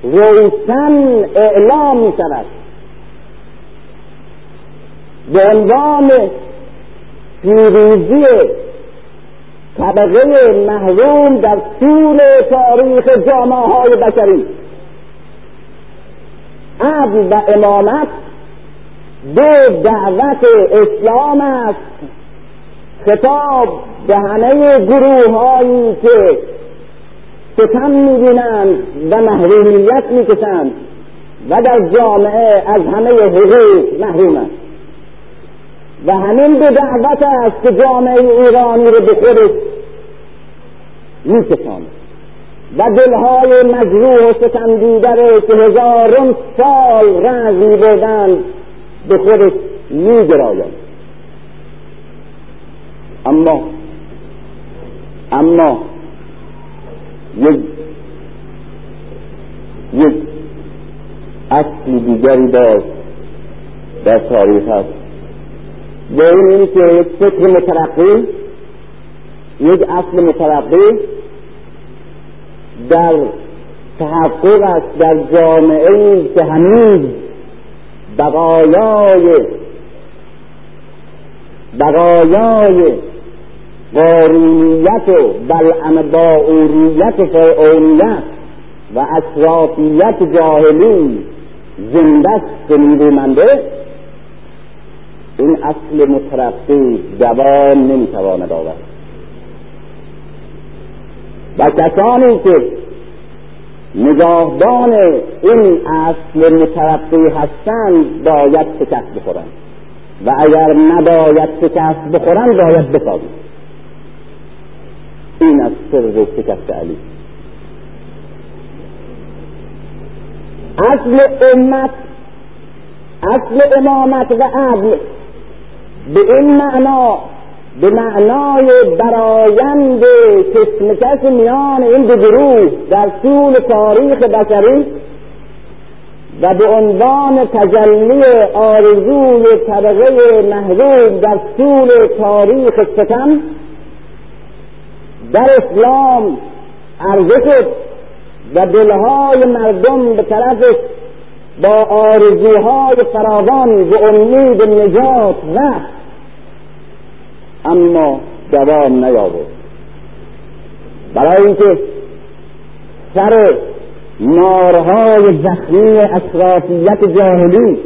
روشن اعلام می شود. به عنوان پیروزی طبقه محروم در طول تاریخ جامعه های بشری، عدل و امامت دو دعوت اسلام است. خطاب به همه گروه هایی که ستم می‌بینند و محرومیت می‌کشند و در جامعه از همه حقوق محرومند، و همین دو دعوت است که جامعه ایرانی رو به خودش می‌کشاند و دلهای مجروح و ستم دیده را که هزاران سال رنج می‌بردند به خودش می‌گرایاند. اما اما یک یک اصل دیگری باز در تاریخ هست، به این این که یک فکر مترقی، یک اصل مترقی در تحقق است در جامعه‌ای که هنوز بقایای بقایای قارونیت و بلعم بائیلیت و فرعونیت و اشرافیت جاهلی زندست که نیرومنده، این اصل مترقی دوام نمیتواند آورد. و کسانی که نگاهبان این اصل مترقی هستند باید شکست بخورند، و اگر نباید شکست بخورند باید بسازند. این از سر شکست علی. اصل امت، اصل امامت و عدل به این معنا، به معنای برایند کشمکش میان این دو گروه در طول تاریخ بشری و به عنوان تجلی آرزوی طبقه محروم در طول تاریخ ستم در اسلام عرضه شد و دلهای مردم به طرفش با آرزوهای فراوان و امید نجات رفت، اما دوام نیاورد. برای اینکه سر مارهای زخمی اشرافیت جاهلی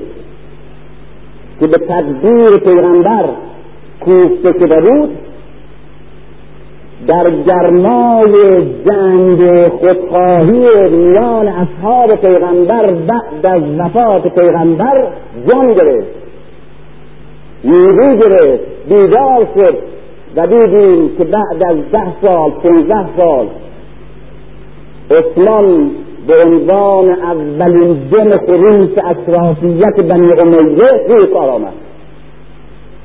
که به تدبیر پیغمبر کوفته شده بود، در گرمای جنگ خودخواهی میان اصحاب پیغمبر بعد از وفات پیغمبر جان گرفت، نیرو گرفت، بیدار شد و دیدیم که بعد از ده سال پانزده سال اسلام به عنوان اولین جن خروس اشرافیت بنی امیه روی کار آمد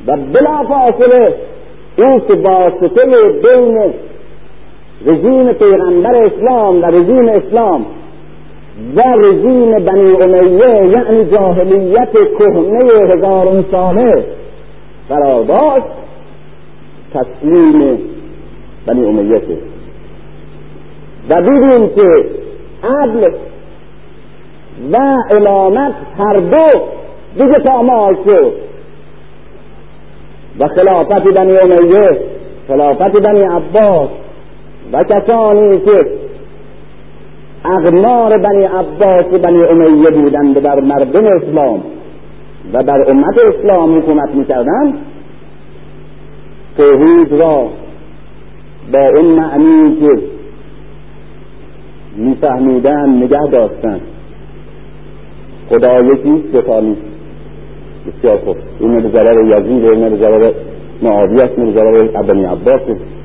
و بلافاصله این که واسطه بین رژیم پیغمبر اسلام و رژیم اسلام و رژیم بنی امیه یعنی جاهلیت کهنه هزاران ساله قرار داشت، تسلیم بنی امیه شد و دیدیم که عدل و امامت هر دو دیگه پامال شد و خلافت بنی امیه، خلافت بنی عباس و کسانی که اقمار بنی عباس و بنی امیه بودند بر مردم اسلام و بر امت اسلام حکومت می‌کردند، توحید را با اون معنی که می‌فهمیدند نگه داشتند. خدا یکی جدا نیست. بسیار خوب، این به ضرر یزید، این به ضرر معاویه، این به ضرر بنی عباس،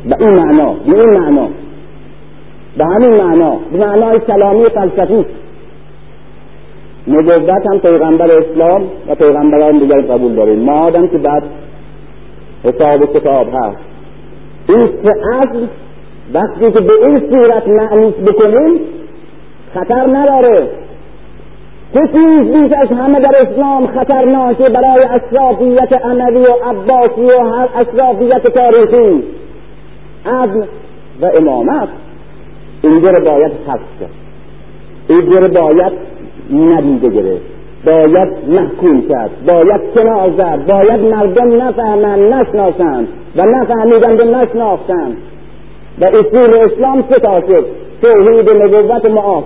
به این معنا، به این معنا، به همین معنا، به معنای کلامی فلسفی نبوت هم پیغمبر اسلام و پیغمبران دیگر قبول داریم. ما آدم که بعد حساب کتاب هست، این که اصل وقتی که به این صورت معنیش بکنیم خطر نداره. چه چیز بیش از همه در اسلام خطرناکه برای اشرافیت اموی و عباسی و هر اشرافیت تاریخی؟ عدل و امامت. اینجا رو باید حفظ کرد، اینجا رو باید ندیده گرفت، باید محکوم کرد، باید کنار زد، باید مردم نفهمند نشناسند و نفهمیدند و نشناختند. و اصول اسلام سه تا شد: توحید، نبوت، معاد.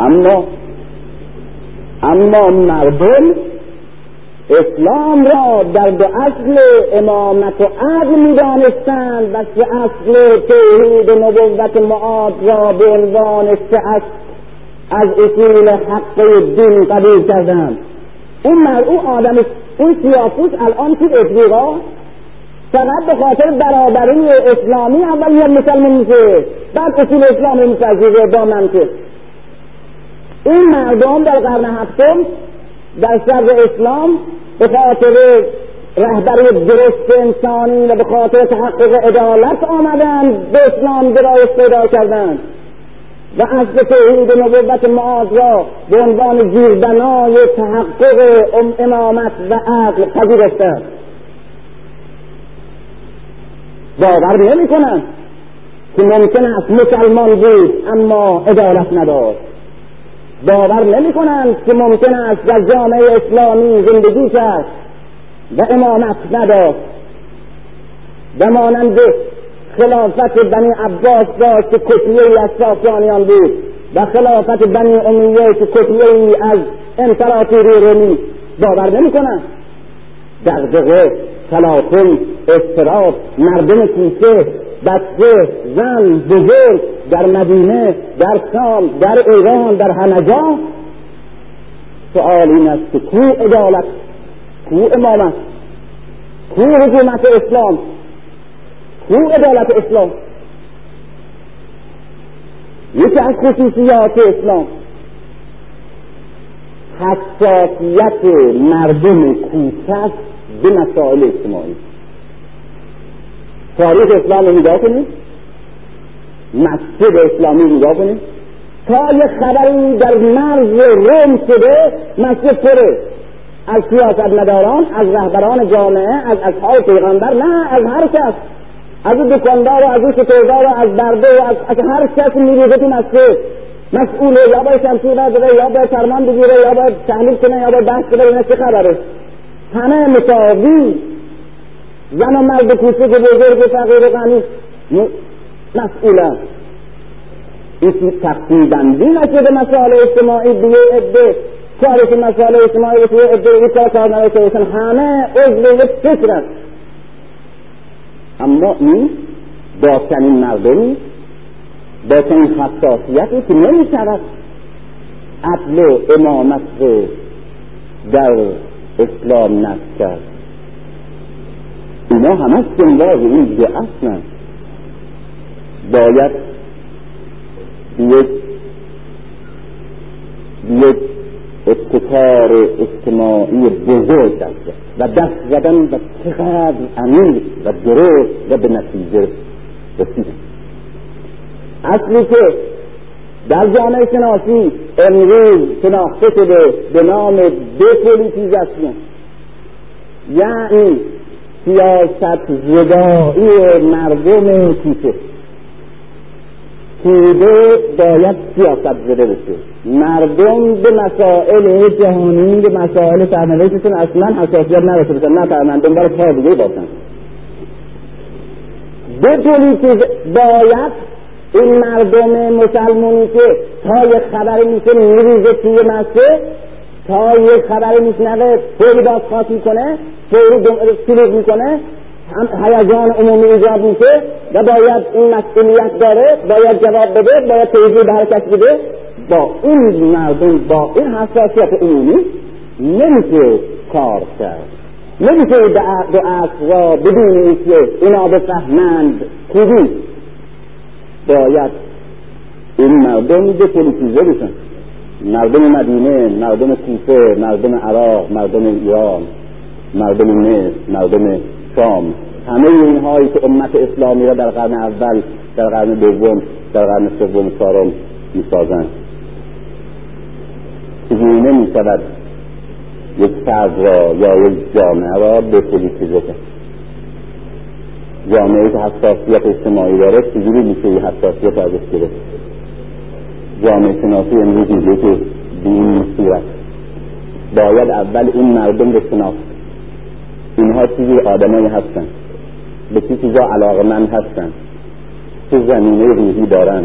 اما اما مردم اسلام را در دو اصل امامت و عدل می دانستند و سه اصل توحید و نبوت معاد را به عنوان سه اصل از اصول حق دین قبول کردند. اون مرعو آدم، اون سیاپوس الان تو افریقا فقط به خاطر برابری اسلامی اول یه مسلمان میشه، بعد اصول اسلامی میپذیره با منطق. این مردم در قرن هفتم در صدر اسلام به خاطر رهبری درست انسانی و به خاطر تحقق عدالت آمدند، به اسلام درایت پیدا کردند و اصل توحید و نبوت معاد را به عنوان زیربنای تحقق امامت و عقل پذیرفتند. باور نمی کنند که ممکن است مسلمان بود اما عدالت نداشت. باور نمی کنند که ممکن است در جامعه اسلامی زندگی کرد و امامت نداشت و مانند خلافت بنی عباس داشت که کتیه‌ای از ساسانیان بود و خلافت بنی امیه که کتیه‌ای از امپراتوری رومی. باور نمی کنند. دغدغه، تلاطم، اضطراب، مردم کیسه، بچه، زن، بزرگ در مدینه، در شام، در ایران، در همجا. سؤال این است که کو عدالت، کو امامت، کو حکومت اسلام، کو عدالت اسلام؟ یکی از خصوصیات اسلام حساسیت مردم کوچک به مسائل اجتماعی. تاریخ اسلام رو نگاه کنید، مسجد اسلامی رو نگاه کنید، تا یه خبری در مرز روم شده مسجد پره، از سیاستمداران، از رهبران جامعه، از اصحاب پیغمبر، نه از هر کس، از دکاندار و از ستودار و از برده و از, از هر کس میریزه مسئول مسئوله، یا باید شمسی برداره، یا باید فرمان بگیره، یا باید تحلیل کنه، یا باید بحث کنه. اینه چه خبره؟ همه مساوی، زن و مرد، کوچک و بزرگ و فقیر و غنی مسئولن. این تقسیم بندی نشده مسائل اجتماعی به یه عده کارش، مسائل اجتماعی به یه عده این کار کار نداشته باشن. همه عضو یک فکر است. اما این با چنین مردمی با چنین حساسیتی که نمی‌شود عدل و امامت رو در اسلام نفی کرد. اینا همه سنباز این بدعت نه. باید یک یک ابتکار اجتماعی بزرگ دست و دست زدن و چقدر عمیق و درست و به نتیجه رسیدن. اصلی که در جامعه شناسی امروز شناخته شده به نام دپولیتیزاسیون، یعنی سیاست زدایی مردم کیسه. سیده باید سیاست زده بشه. مردم به مسائل جهانی، به مسائل فرمانویسشون اصلا حساسیت نداشته باشن، نه فرماندم برای پای دیگه باشن. دپولیتیزه باید این مردم مسلمانی که تا یک خبری میشه میریزه توی مسجد، تا یک خبری میشنوه فوری بازخواست میکنه، فوری سلوک میکنه، هیجان عمومی ایجاد میشه و باید این مسئولیت داره، باید جواب بده، باید توجیه به حرکت بده. با این مردم، با این حساسیت عمومی نمیشه کار کرد. نمیشه دعا را بدون اینکه اینا بفهمند خوبی، باید این مردم دپولیتیزه بشن. مردم مدینه، مردم کوفه، مردم عراق، مردم ایران، مردم مصر، مردم شام، همه اینهایی که امت اسلامی را در قرن اول، در قرن دوم، در قرن سوم، چهارم میسازند. چیزی نمیشود یک فرد را یا یک جامعه را دپولیتیزه کرد. جامعه که حساسیت اجتماعی داره چجوری میشه این حساسیت ازش گرفت؟ جامعه شناسی امروز میگه که به این صورت باید اول این مردم رو شناخت. اینها چجور آدمایی هستن، به چه چیزا علاقه‌مند هستن، چه زمینه روحی دارن،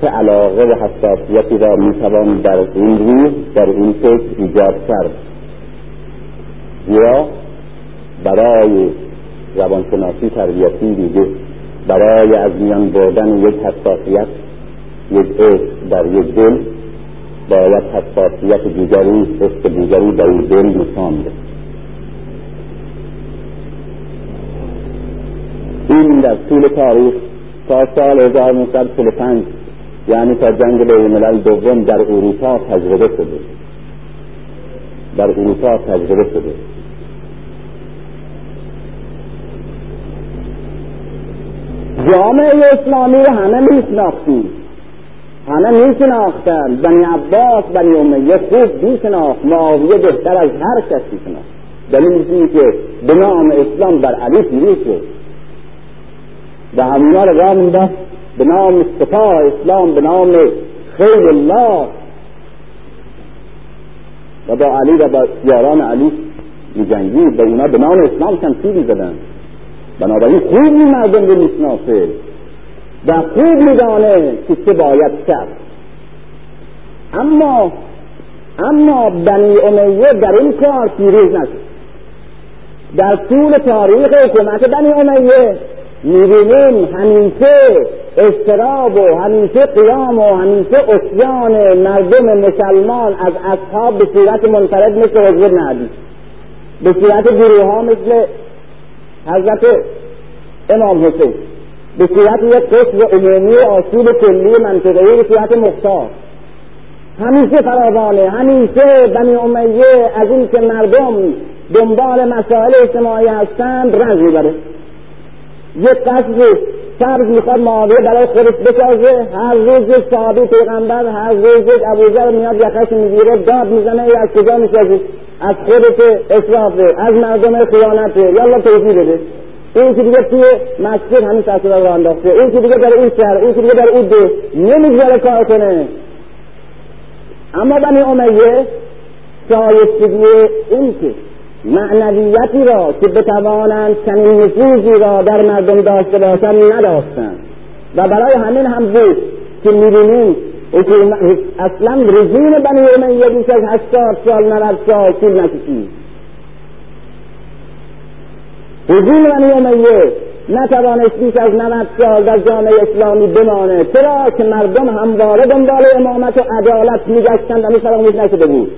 چه علاقه و حساسیتی را میتوان در این روز، در این فکر ایجاد کرد. یا برای روانشناسی تربیتی میده، برای از میان بردن یک حساسیت، یک عشق در یک دل، باید حساسیت دیگری، عشق دیگری در یک دل نشان بده. این در طول تاریخ تا سال هزار و نهصد و چهل و پنج، یعنی تا جنگ بین الملل دوم، در اروپا تجربه شده. در اروپا تجربه شده جامعه اسلامی همه میشناختیم، همه میشناختن. بنی عباس، بنی امیه خوب میشناخت، معاویه بهتر از هر کس میشناخت. دلیل اینه که به نام اسلام بر علی پیروز شد و همونا را راه مینداخت به نام سپاه اسلام، به نام خیل الله، و با علی و با یاران علی میجنگید و اینا به نام اسلام شمشیر میزدن. بنابراین خوب این مردم رو میشناسه و خوب میدانه که چه باید کرد. اما اما بنی امیه در این کار پیروز نشد. در طول تاریخ حکومت بنی امیه میبینیم همیشه اضطراب و همیشه قیام و همیشه عصیان مردم مسلمان از اصحاب به صورت منفرد مثل حضرت مهدی، به صورت گروه ها مثل حضرت امام حسین، به صورت یک قصد عمومی و آسیب کلی منطقه‌ای به صورت مختار. همیشه فراوانه، همیشه بنی امیه از این که مردم دنبال مسائل اجتماعی هستند رنج میبره. یک قصد سبز میخواد معاویه برای خودش بسازه، هر روز یک صحابی پیغمبر، هر روز یک ابوذر میاد یقهش میگیره، داد میزنه، ای از کجا میسازی؟ از خودت اسراف ده، از مردم خیانت ده، یالا توضیح بده. این که دیگه توی مسجد همین تصویر را انداخته، این که دیگه در این شهر، این که دیگه در این ده نمیگذاره کار کنه. اما بنی امیه شایستگی این که معنویتی را که بتوانند چنین نفوذی را در مردم داشته باشند نداشتند و برای همین هم بود که می‌بینیم اصلا رژیم بنی امیه بیش از هشتاد سال نود سال طول نکشید. رژیم بنی امیه نتوانست بیش از نود سال در جامعه اسلامی بمانه، چرا که مردم همواره دنبال امامت و عدالت می‌گشتند و فراموش نشده بود.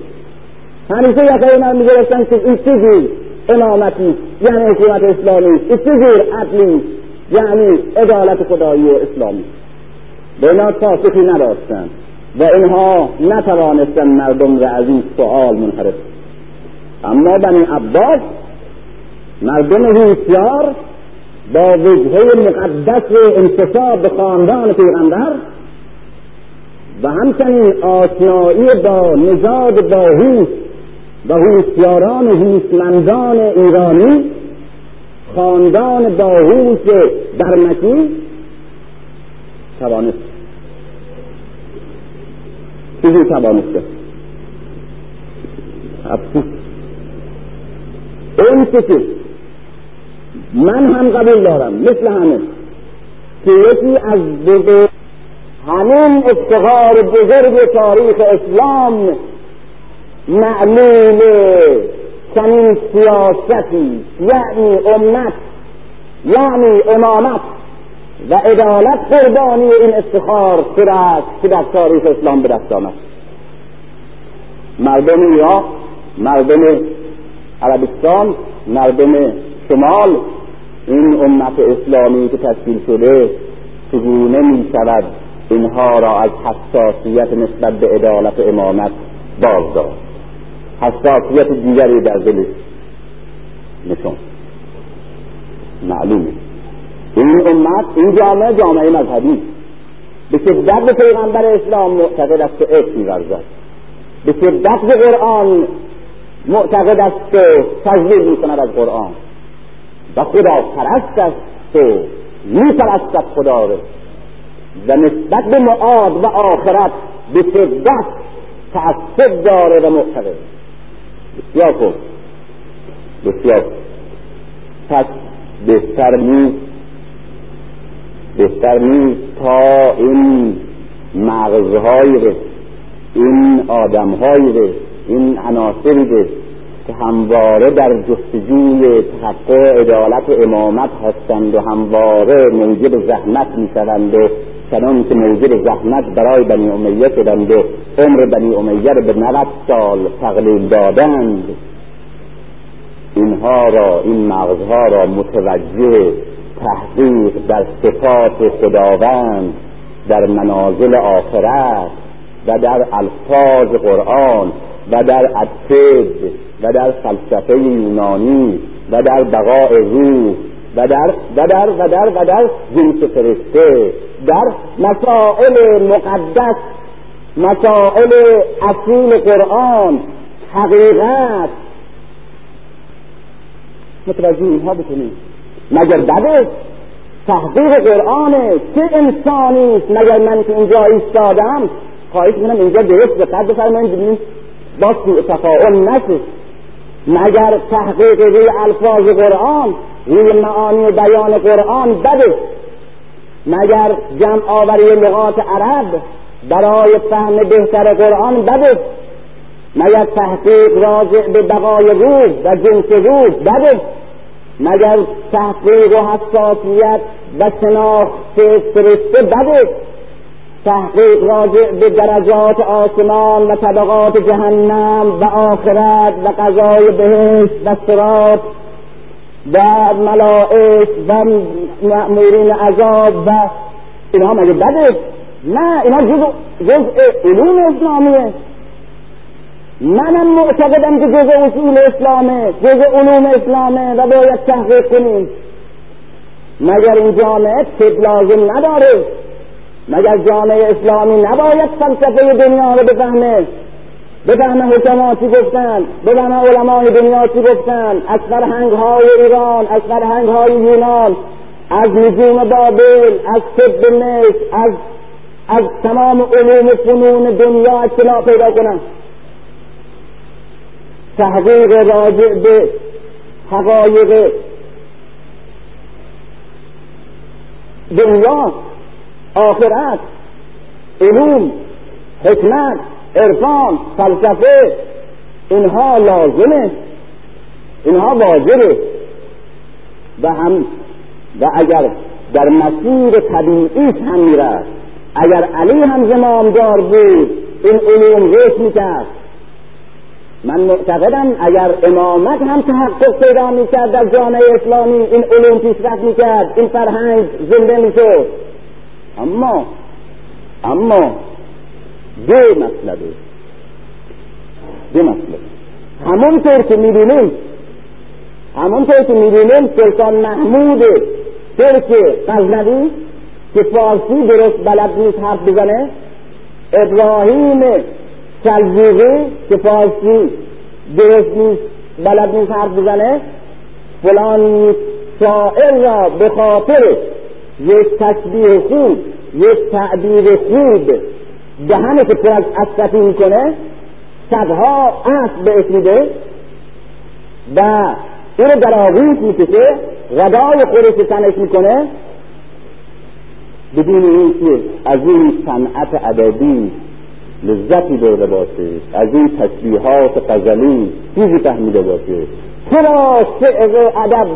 همیشه یکی اینا می‌گرفتن که این چه جور امامتی یعنی حکومت اسلامی، این چه جور عدلی یعنی عدالت خدایی اسلامی. به اینا تاسخی نداشتند و اینها نتوانستن مردم را از این سؤال منحرف. اما بنی عباس مردم هوشیار با وجهه مقدس و انتصاب به خاندان پیغمبر و همچنین آشنایی با نژاد باهوش و هوشیاران هوشمندان ایرانی، خاندان باهوش برمکی توانست چیزی توانسته این چیزی من هم قبول دارم، مثل همه که یکی از بزرگ همین افتخار بزرگ تاریخ اسلام معلوم چنین سیاستی یعنی امت یعنی امامت و عدالت قربانی این افتخار شده است که در تاریخ اسلام به دست آمد. مردم عراق، مردم عربستان، مردم شمال، این امت اسلامی که تشکیل شده چگونه می شود اینها را از حساسیت نسبت به عدالت امامت باز دارد؟ حساسیت دیگری در دل نشان معلومه. این امت، این جامعه، جامعه مذهبی به شدت به پیغمبر اسلام معتقد است که عشق می‌ورزد، به شدت به قرآن معتقد است که تجلیل می‌کند از قرآن و خدا پرست است که می‌پرستد خدا را و نسبت به معاد و آخرت به شدت تعصب داره و معتقد. بسیار خوب، بسیار پس بهتر نیست بهتر نیست تا این مغزهای ره، این آدمهای ره، این عناصری ره که همواره در جستجوی تحقق عدالت و امامت هستند و همواره موجب زحمت میشوند، چنان که موجب زحمت برای بنی امیه شدند، عمر بنی امیه به نود سال تقلیل دادند، اینها را، این مغزها را متوجه تحقیق در صفات خداوند، در منازل آخرت و در الفاظ قرآن و در عطف و در فلسفه یونانی و در بقاء روح و در و در و در و در جنس فرشته، در مسائل مقدس، مسائل اصول قرآن، حقیقت متوجه اینها بکنید. مگر بده تحقیق قرآنه چه انسانیست؟ مگر من که اینجا ایستادم خواهش میکنم اینجا درست به قد بفرمایید ببینید با سوء تفاعل نشه. مگر تحقیق روی الفاظ قرآن، روی معانی و بیان قرآن بده؟ مگر جمع آوری لغات عرب برای فهم بهتر قرآن بده؟ مگر تحقیق راجع به بقای روح و جنس روح بده؟ مگر تحقیق و حساسیت و شناخت فرشته بده؟ تحقیق راجع به درجات آسمان و طبقات جهنم و آخرت و قضای بهشت و صراط و ملائک و مأمورین عذاب و اینها مگه بده؟ نه، اینها جزء جزء علوم اسلامیه. منم معتقدم که جزء اصول اسلامه، جزء علوم اسلامه و باید تحقیق کنیم. مگر این جامعه طب لازم نداره؟ مگر جامعه اسلامی نباید فلسفه دنیا رو بفهمه؟ بفهمه حکما چی گفتن، بفهمه علمای دنیا چی گفتن، از فرهنگ‌های ایران، از فرهنگ‌های یونان، از نجوم بابل، از طب مصر، از از تمام علوم و فنون دنیا اطلاع پیدا کنن. تحقیق راجع به حقایق دنیا، آخرت، علوم، حکمت، عرفان، فلسفه، اینها لازمه، اینها واجبه. و هم و اگر در مسیر طبیعیت هم میرفت، اگر علی هم زمامدار بود این علوم رشد میکرد. من معتقدم اگر امامت هم تحقق پیدا میکرد در جامعه اسلامی، این علوم پیشرفت میکرد، این فرهنگ زنده میشد. اما اما دو مسئله دو مسئله همونطور که میبینیم همونطور که میبینیم سلطان محمود ترک غزنوی که فارسی درست بلد نیست حرف بزنه، ابراهیم سلجوقی که فارسی درست نیست بلد نیست حرف بزنه، فلان شاعر را به خاطر یک تشبیه خوب، یک تعبیر خوب دهنه که پر از اسقطی میکنه، صدها اسب بهش میده و اینو در آغوش میکشه، غذای خودش تنش میکنه، بدون این که از این صنعت ادبی لذتی برده باشه، از این تشبیهات غزلی چیزی فهمیده باشه. چرا شعر ادب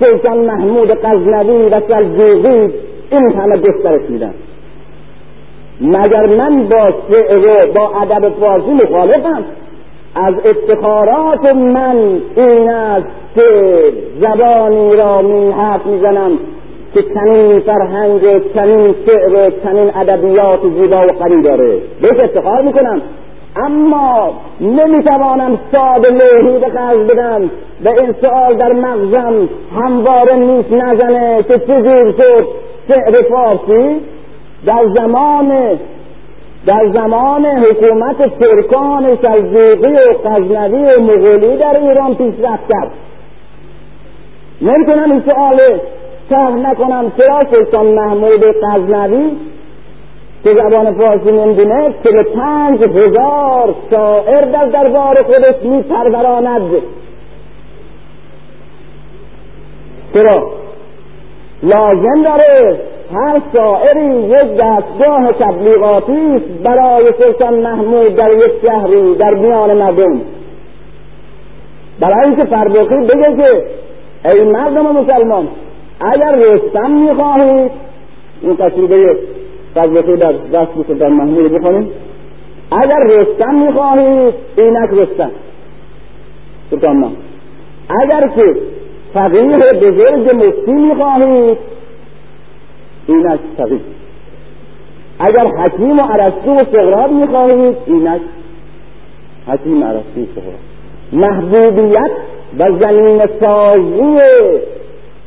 سلطان محمود غزنوی و سلجوقی این همه گسترش میدن؟ مگر من با شعر با ادب فارسی مخالفم؟ از افتخارات من این است که زبانی را می حرف میزنم که چنین فرهنگ، چنین شعر، چنین ادبیات زیبا و غنی داره، بهش افتخار میکنم. اما نمیتوانم ساده لوحی به خرج بدم و این سؤال در مغزم همواره نیست نزنه که چجور شد شعر فارسی در زمان در زمان حکومت ترکان سلجوقی و غزنوی و مغولی در ایران پیشرفت کرد. نمیتونم این سؤال طرح نکنم چرا سلطان محمود غزنوی که زبان فارسی نمیدونه که به پنج هزار شاعر در دربار خودش میپروراند؟ چرا؟ لازم داره هر شاعری یک دستگاه تبلیغاتی برای سلطان محمود در یک شهری در میان مردم، برای اینکه فرباقی بگه که ای مردم مسلمان اگر رستم میخواهید، این قصیده فرباقی در دست سلطان محمود بخونیم، اگر رستم میخواهید اینک رستم سلطان محمود، اگر که فقیه بزرگ مفتی میخواهید اینک فقیه، اگر حکیم و ارسطو و سقراط میخواهید اینک حکیم، ارسطو و سقراط. محبوبیت و زمین سازی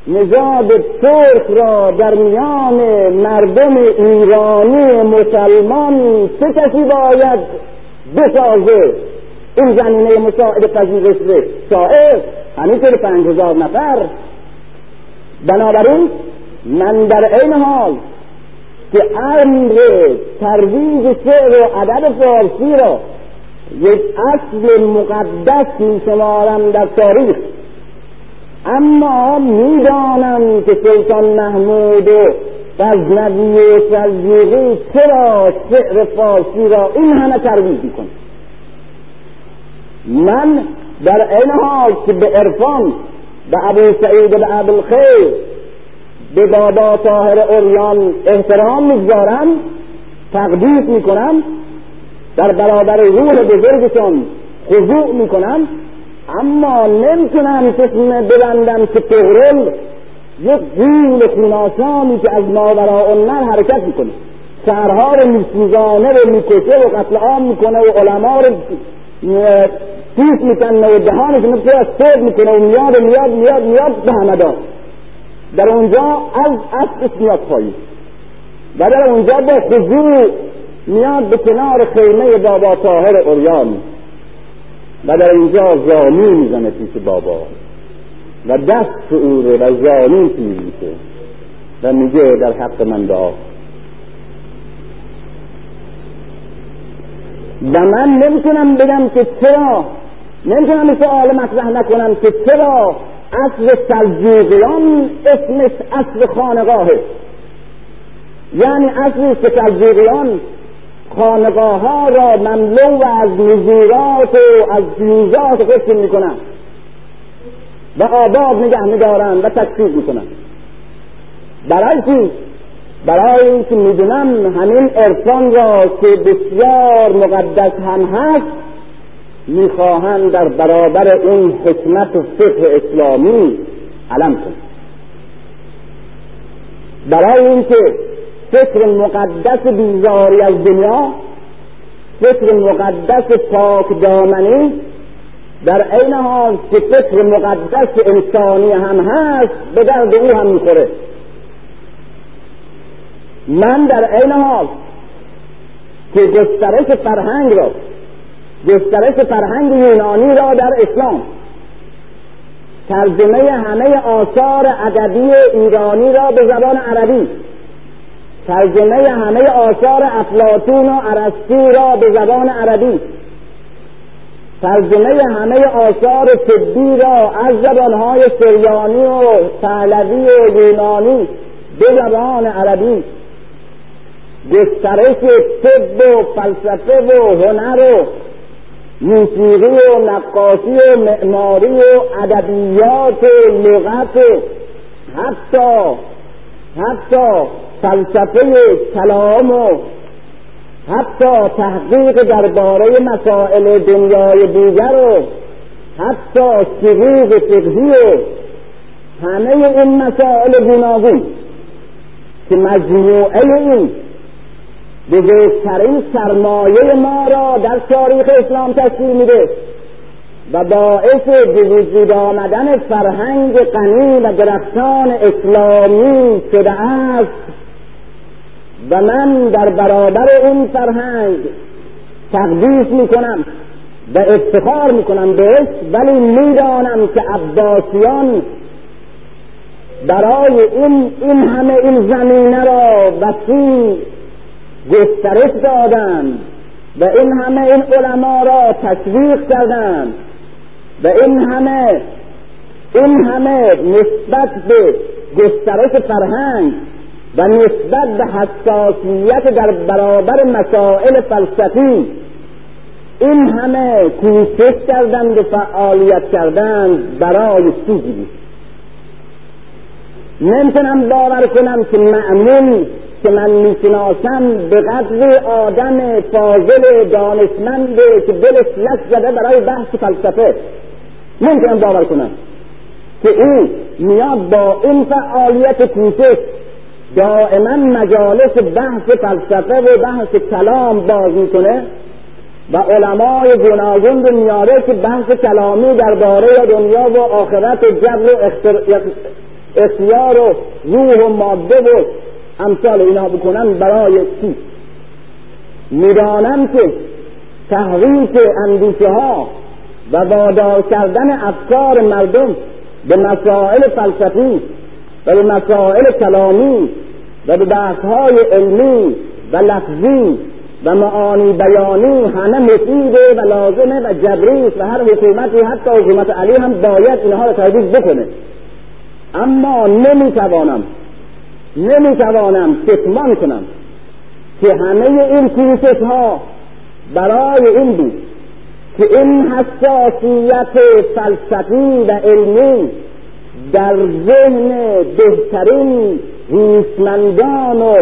نژاد ترک را در میان مردم ایرانی مسلمان چه کسی باید بسازه؟ این زمینه مساعد پذیرش شاعر همینطور پنج هزار نفر. بنابراین من در این حال که امر ترویج شعر و ادب فارسی را یک اصل مقدس می‌شمارم در تاریخ، اما میدانم که سلطان محمود غزنوی و سلجوقی چرا شعر فارسی را این همه ترویج می‌کنند. من در این حال که به عرفان، به ابوسعید و ابوالخیر، به بابا طاهر عریان احترام میگذارم، تقدیس میکنم، در برابر روح بزرگشان خضوع میکنم، اما نمیتونم چشم ببندم که طغرل یک جیل خوناشانی که از ماوراءالنهر حرکت میکنه، شهرها رو میسوزانه و میکشه و قتل عام میکنه و علما رو تیس میکنه و دهانشون رو سد میکنه و میاد میاد میاد میاد به همدان. در اونجا از اصلش میاد پایین و در اونجا با خضوع میاد به کنار خیمه بابا طاهر عریان و در اینجا زانو میزنه پیش بابا و دست او رو و زانو میزنه و میگه در حق من دعا و من نمیتونم بدم که چرا، نمیتونم این سؤال مطرح نکنم که چرا عصر سلجوقیان اسمش عصر خانقاهه، یعنی عصر سلجوقیان خانقاه ها را مملو از نظیرات و از فیوزات خشکین میکنن و آباد نگه میدارن و تکفیر میکنن. برای چی؟ برای اینکه میدونم همین عرفان را که بسیار مقدس هم هست میخواهند در برابر اون حکمت و فقه اسلامی علم کنند، برای اینکه فکر مقدس بیزاری از دنیا، فکر مقدس پاک دامنی، در عین حال که فکر مقدس انسانی هم هست به درد او هم میخوره. من در عین حال که گسترش فرهنگ را، گسترش فرهنگ یونانی را در اسلام، ترجمه همه آثار ادبی ایرانی را به زبان عربی، ترجمه همه آثار افلاطون و ارسطو را به زبان عربی، ترجمه همه آثار طبی را از زبانهای سریانی و پهلوی و یونانی به زبان عربی، گسترش طب و فلسفه و هنر و موسیقی و نقاشی و معماری و ادبیات و لغت و حتی حتی فلسفه کلام و حتی تحقیق درباره مسائل دنیای دیگر و حتی شقوق فقهی و همه این مسائل گوناگون که مجموعه این بزرگترین سرمایه ما را در تاریخ اسلام تشکیل میده و باعث به وجود آمدن فرهنگ غنی و درخشان اسلامی شده است. و من در برابر این فرهنگ تقدیس میکنم و افتخار میکنم بهش، ولی میدانم که عباسیان برای این این همه این زمینه را وسیع گسترش دادند و این همه این علما را تشویق کردند و این همه این همه نسبت به گسترش فرهنگ و نسبت به حساسیت در برابر مسائل فلسفی این همه کوشش کردند و فعالیت کردند برای چیزی. نمیتونم باور کنم که مأمون که من میشناسم به قدر آدم فاضل دانشمند که دلش لک زده برای بحث فلسفه، نمیتونم باور کنم که این میاد با این فعالیت کوشش دائما مجالس بحث فلسفه و بحث کلام باز میکنه و علمای گوناگون رو میاره که بحث کلامی درباره دنیا و آخرت و جبر و اختر... اختیار و روح و ماده و امثال اینا بکنن. برای چی؟ میدانم که تحریک اندیشه ها و وادار کردن افکار مردم به مسائل فلسفی و به مسائل کلامی و به بحثهای علمی و لفظی و معانی بیانی همه مفیده و لازمه و جبریه و هر حکومتی حتی حکومت علی هم باید اینها را ترویج بکنه، اما نمیتوانم نمیتوانم تکمان کنم که همه این کوشش ها برای این بود که این حساسیت فلسفی و علمی در ذهن بهترین هوشمندان و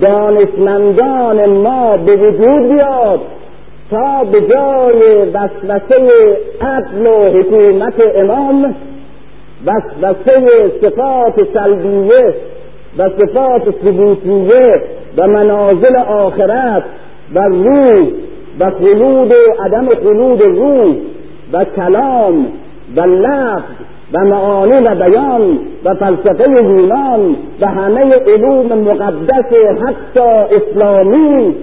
دانشمندان ما به وجود بیاد تا به جای وسوسه عدل و حکومت امام، وسوسه صفات سلبیه و صفات ثبوتیه و منازل آخرت و روح و خلود و عدم خلود روح و کلام و لفظ و معانی و بیان و فلسفه یونان و همه علوم مقدس حتی اسلامی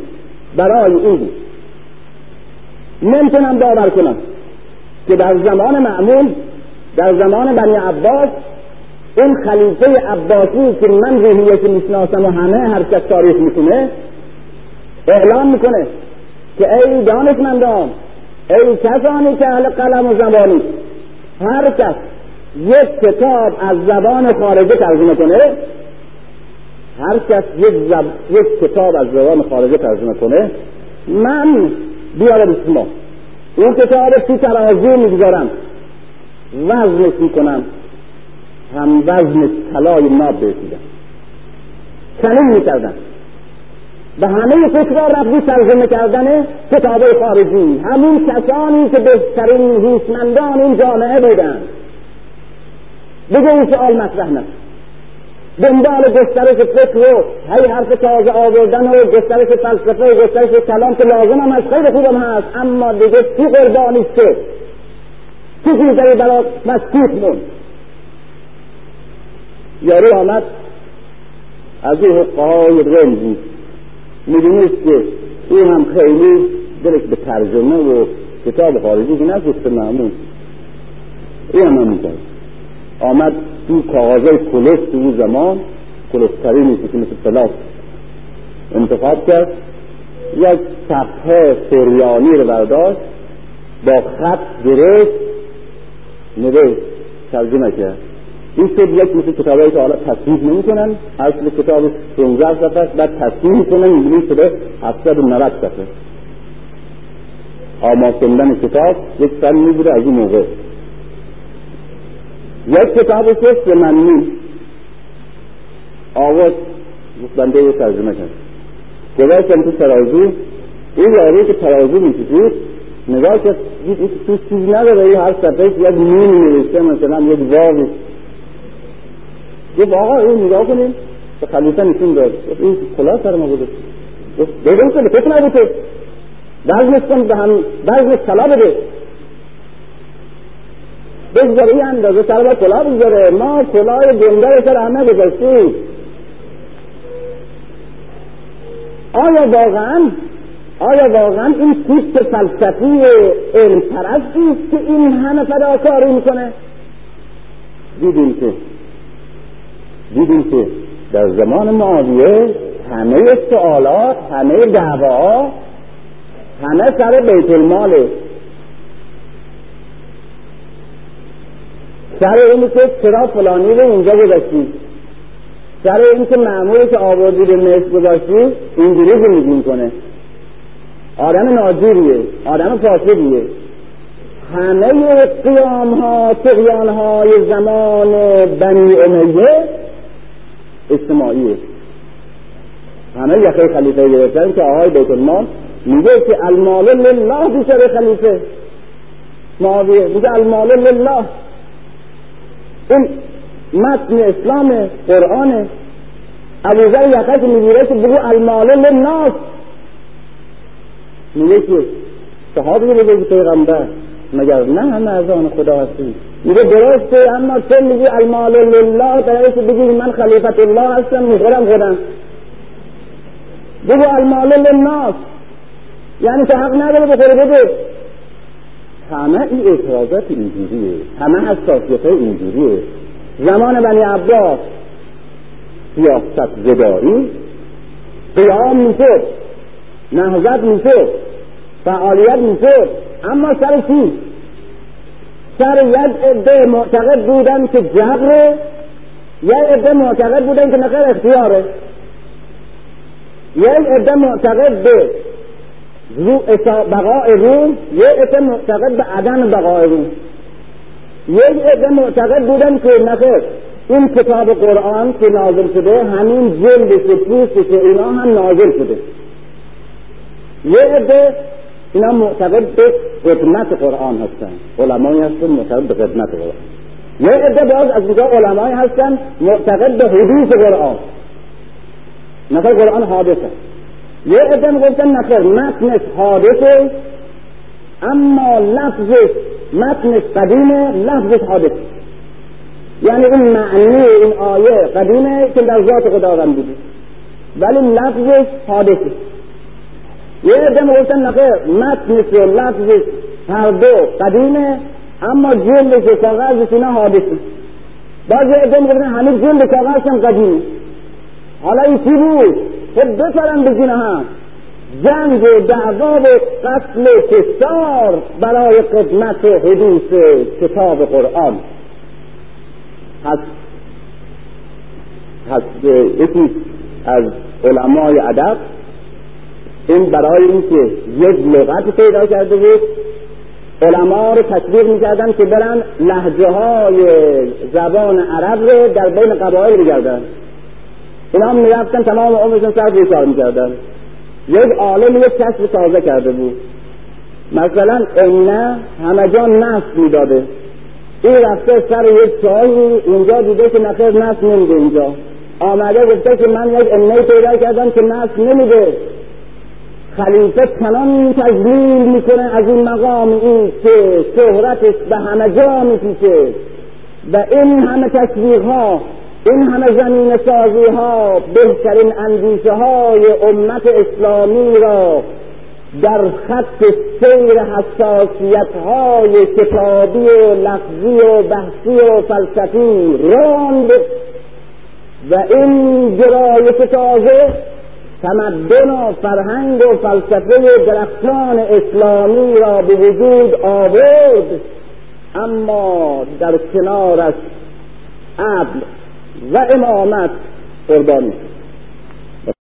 برای این بود. نمیتونم باور کنم که در زمان معمول، در زمان بنی عباس، این خلیفه عباسی که من روحیه که میشناسم و همه هر کس تاریخ میکنه اعلام میکنه که ای دانشمندان، ای کسانی که اهل قلم و زبانی، هر کس یک کتاب از زبان خارجه ترجمه کنه، هر کس یک, زب... یک کتاب از زبان خارجه ترجمه کنه من بیارم شما این کتاب سی ترازو میگذارم، وزنش میکنم، هم وزن طلای ناب برسیدم، چنین میکردم. به همه فکرها رفتی ترجمه کردن کتاب خارجی، همون کسانی که بهترین هوشمندان این جامعه بودن. بگه این سؤال مطرح نشد، دنبال گسترش فکر و هی حرف تازه آوردن و گسترش فلسفه و گسترش کلام که لازم هم از خیلی خوبم هست، اما دیگه کی قربانی شد؟ کی چیزی برای مسکوت موند؟ یارو آمد از این حقهای رنجی، میدونیست که این هم خیلی درک به ترجمه و کتاب خارجی که نزدیست معمول این هم نمیدن. آمد تو کاغذای کلوس تو اون زمان کلوسترینی که مثل پلاس انتخاب کرد، یک صفحه سریانی رو برداشت با خط درست نوشت ترجمه کرد. این شد یک مثل کتابایی که حالا تصحیح نمی کنن، اصل کتاب پانزده صفحه بعد تصحیح کنن اینجوری شده هفتصد و نود صفحه. آماده کردن کتاب یک فنی بوده از این موقع. یک کتاب کس منی آورد بنده یه ترجمه کرد، گذاشتم تو ترازو. این یاری که ترازو میکشید نگاه کرد، تو چیزی نداره، این هر صفحهش یک نون نوشته، مثلا یک واو. گفت آقا این نگاه کنیم، به خلیفه نشون داد. این کلاه سر ما بوده، بگم که به فکر نبوده، وزنش کن به هم، وزنش کلا بده، بگذاره این اندازه سر با کلاه بگذاره. ما کلاه گنده سر همه بگذاشتیم. آیا واقعا آیا واقعا این تیپ فلسفی علم پرستی که این همه فداکاری میکنه؟ دیدیم که دیدیم که در زمان معاویه همه سوالات، همه دعواها، همه سر بیت الماله، سر اینی که چرا فلانی رو اینجا گذاشتی، سر اینی که معمولی که آوردی به مصر گذاشتی اینجوری زندگی میکنه، آدم ناجوریه، آدم فاسدیه. همه قیامها، طغیانهای زمان بنی امیه اجتماعیه. همه یخه خلیفه گرفتن که آقای بیت المال میگه که المال لله. بیچاره خلیفه معاویه میگه المال لله. این متن اسلام قرآنه. ابوذر یخه که میگیره که بگو المال للناس، میگه که صحابه بگه پیغمبر مگر نه همه از آن خدا هستی؟ میگه درسته، اما تو میگی المال لله، درست بگی من خلیفت الله هستم، میخورم خودم. بگو المال للناس، یعنی تو حق نداره بخوره بده. همه این اعتراضات اینجوریه، همه حساسیت اینجوریه. زمان بنی عباس سیاست زدایی قیام میشد، نهضت میشد، فعالیت میشد، اما سر چی؟ سر یک عده معتقد بودن که جبره، یک عده معتقد بودن که نقل اختیاره، یک عده معتقد به بقاء روم، یک عده معتقد به عدم بقاء روم، یک عده معتقد بودن که نقل این کتاب قرآن که نازل شده همین جلدش و پوستش اینا هم نازل شده. یک عده اینا معتقد به قدمت قرآن هستن، علمای هستن معتقد به قدمت قرآن. یه عده باز از اینجا علمای هستن معتقد به حدوث قرآن، نقل قرآن حادثه. یه عده میگفتن نقل متنش حادثه، اما لفظش متنش قدیمه، لفظش حادثه، یعنی این معنی این آیه قدیمه که در ذات خداوند بوده ولی لفظش حادثه. یه عده میگفتن نخیر متنش و لفظش هر دو قدیمه اما جلدش و کاغذش اینا حادثه. باز یه عده میگفتن همین جلد کاغذش هم قدیمه. حالا این چی بود؟ خب بسرم بگین هم جنگ و دعوا و قتل و کشتار برای خدمت حدوث کتاب قرآن. پس پس یکی از علمای ادب این برای اینکه یک لغت پیدا کرده بود علما رو تشویق می‌کردن که برن لهجه‌های زبان عرب رو در بین قبایل بگردن. اینا می‌رفتن تمام عمرشون صرف این کار می‌کردن. یک عالم یک کشف تازه کرده بود، مثلا اینه همه جا نفت میداده، این رفته سر یک چاهی اونجا دیده که نخیر نفت نمیده، اینجا آمده گفته که من یک اینه پیدا کردم که نفت نمیده. خلیفه چنان تجلیل میکنه از این مقام این که شهرتش به همه جا میپیچه و این همه تشویق ها، این همه زمین سازی ها بهترین اندیشه های امت اسلامی را در خط سیر حساسیت های کتابی و لفظی و بحثی و فلسفی راند و این گرایش تازه تمدن و فرهنگ و فلسفه درختان اسلامی را به وجود آورد، اما در کنارش عدل و امامت قربانی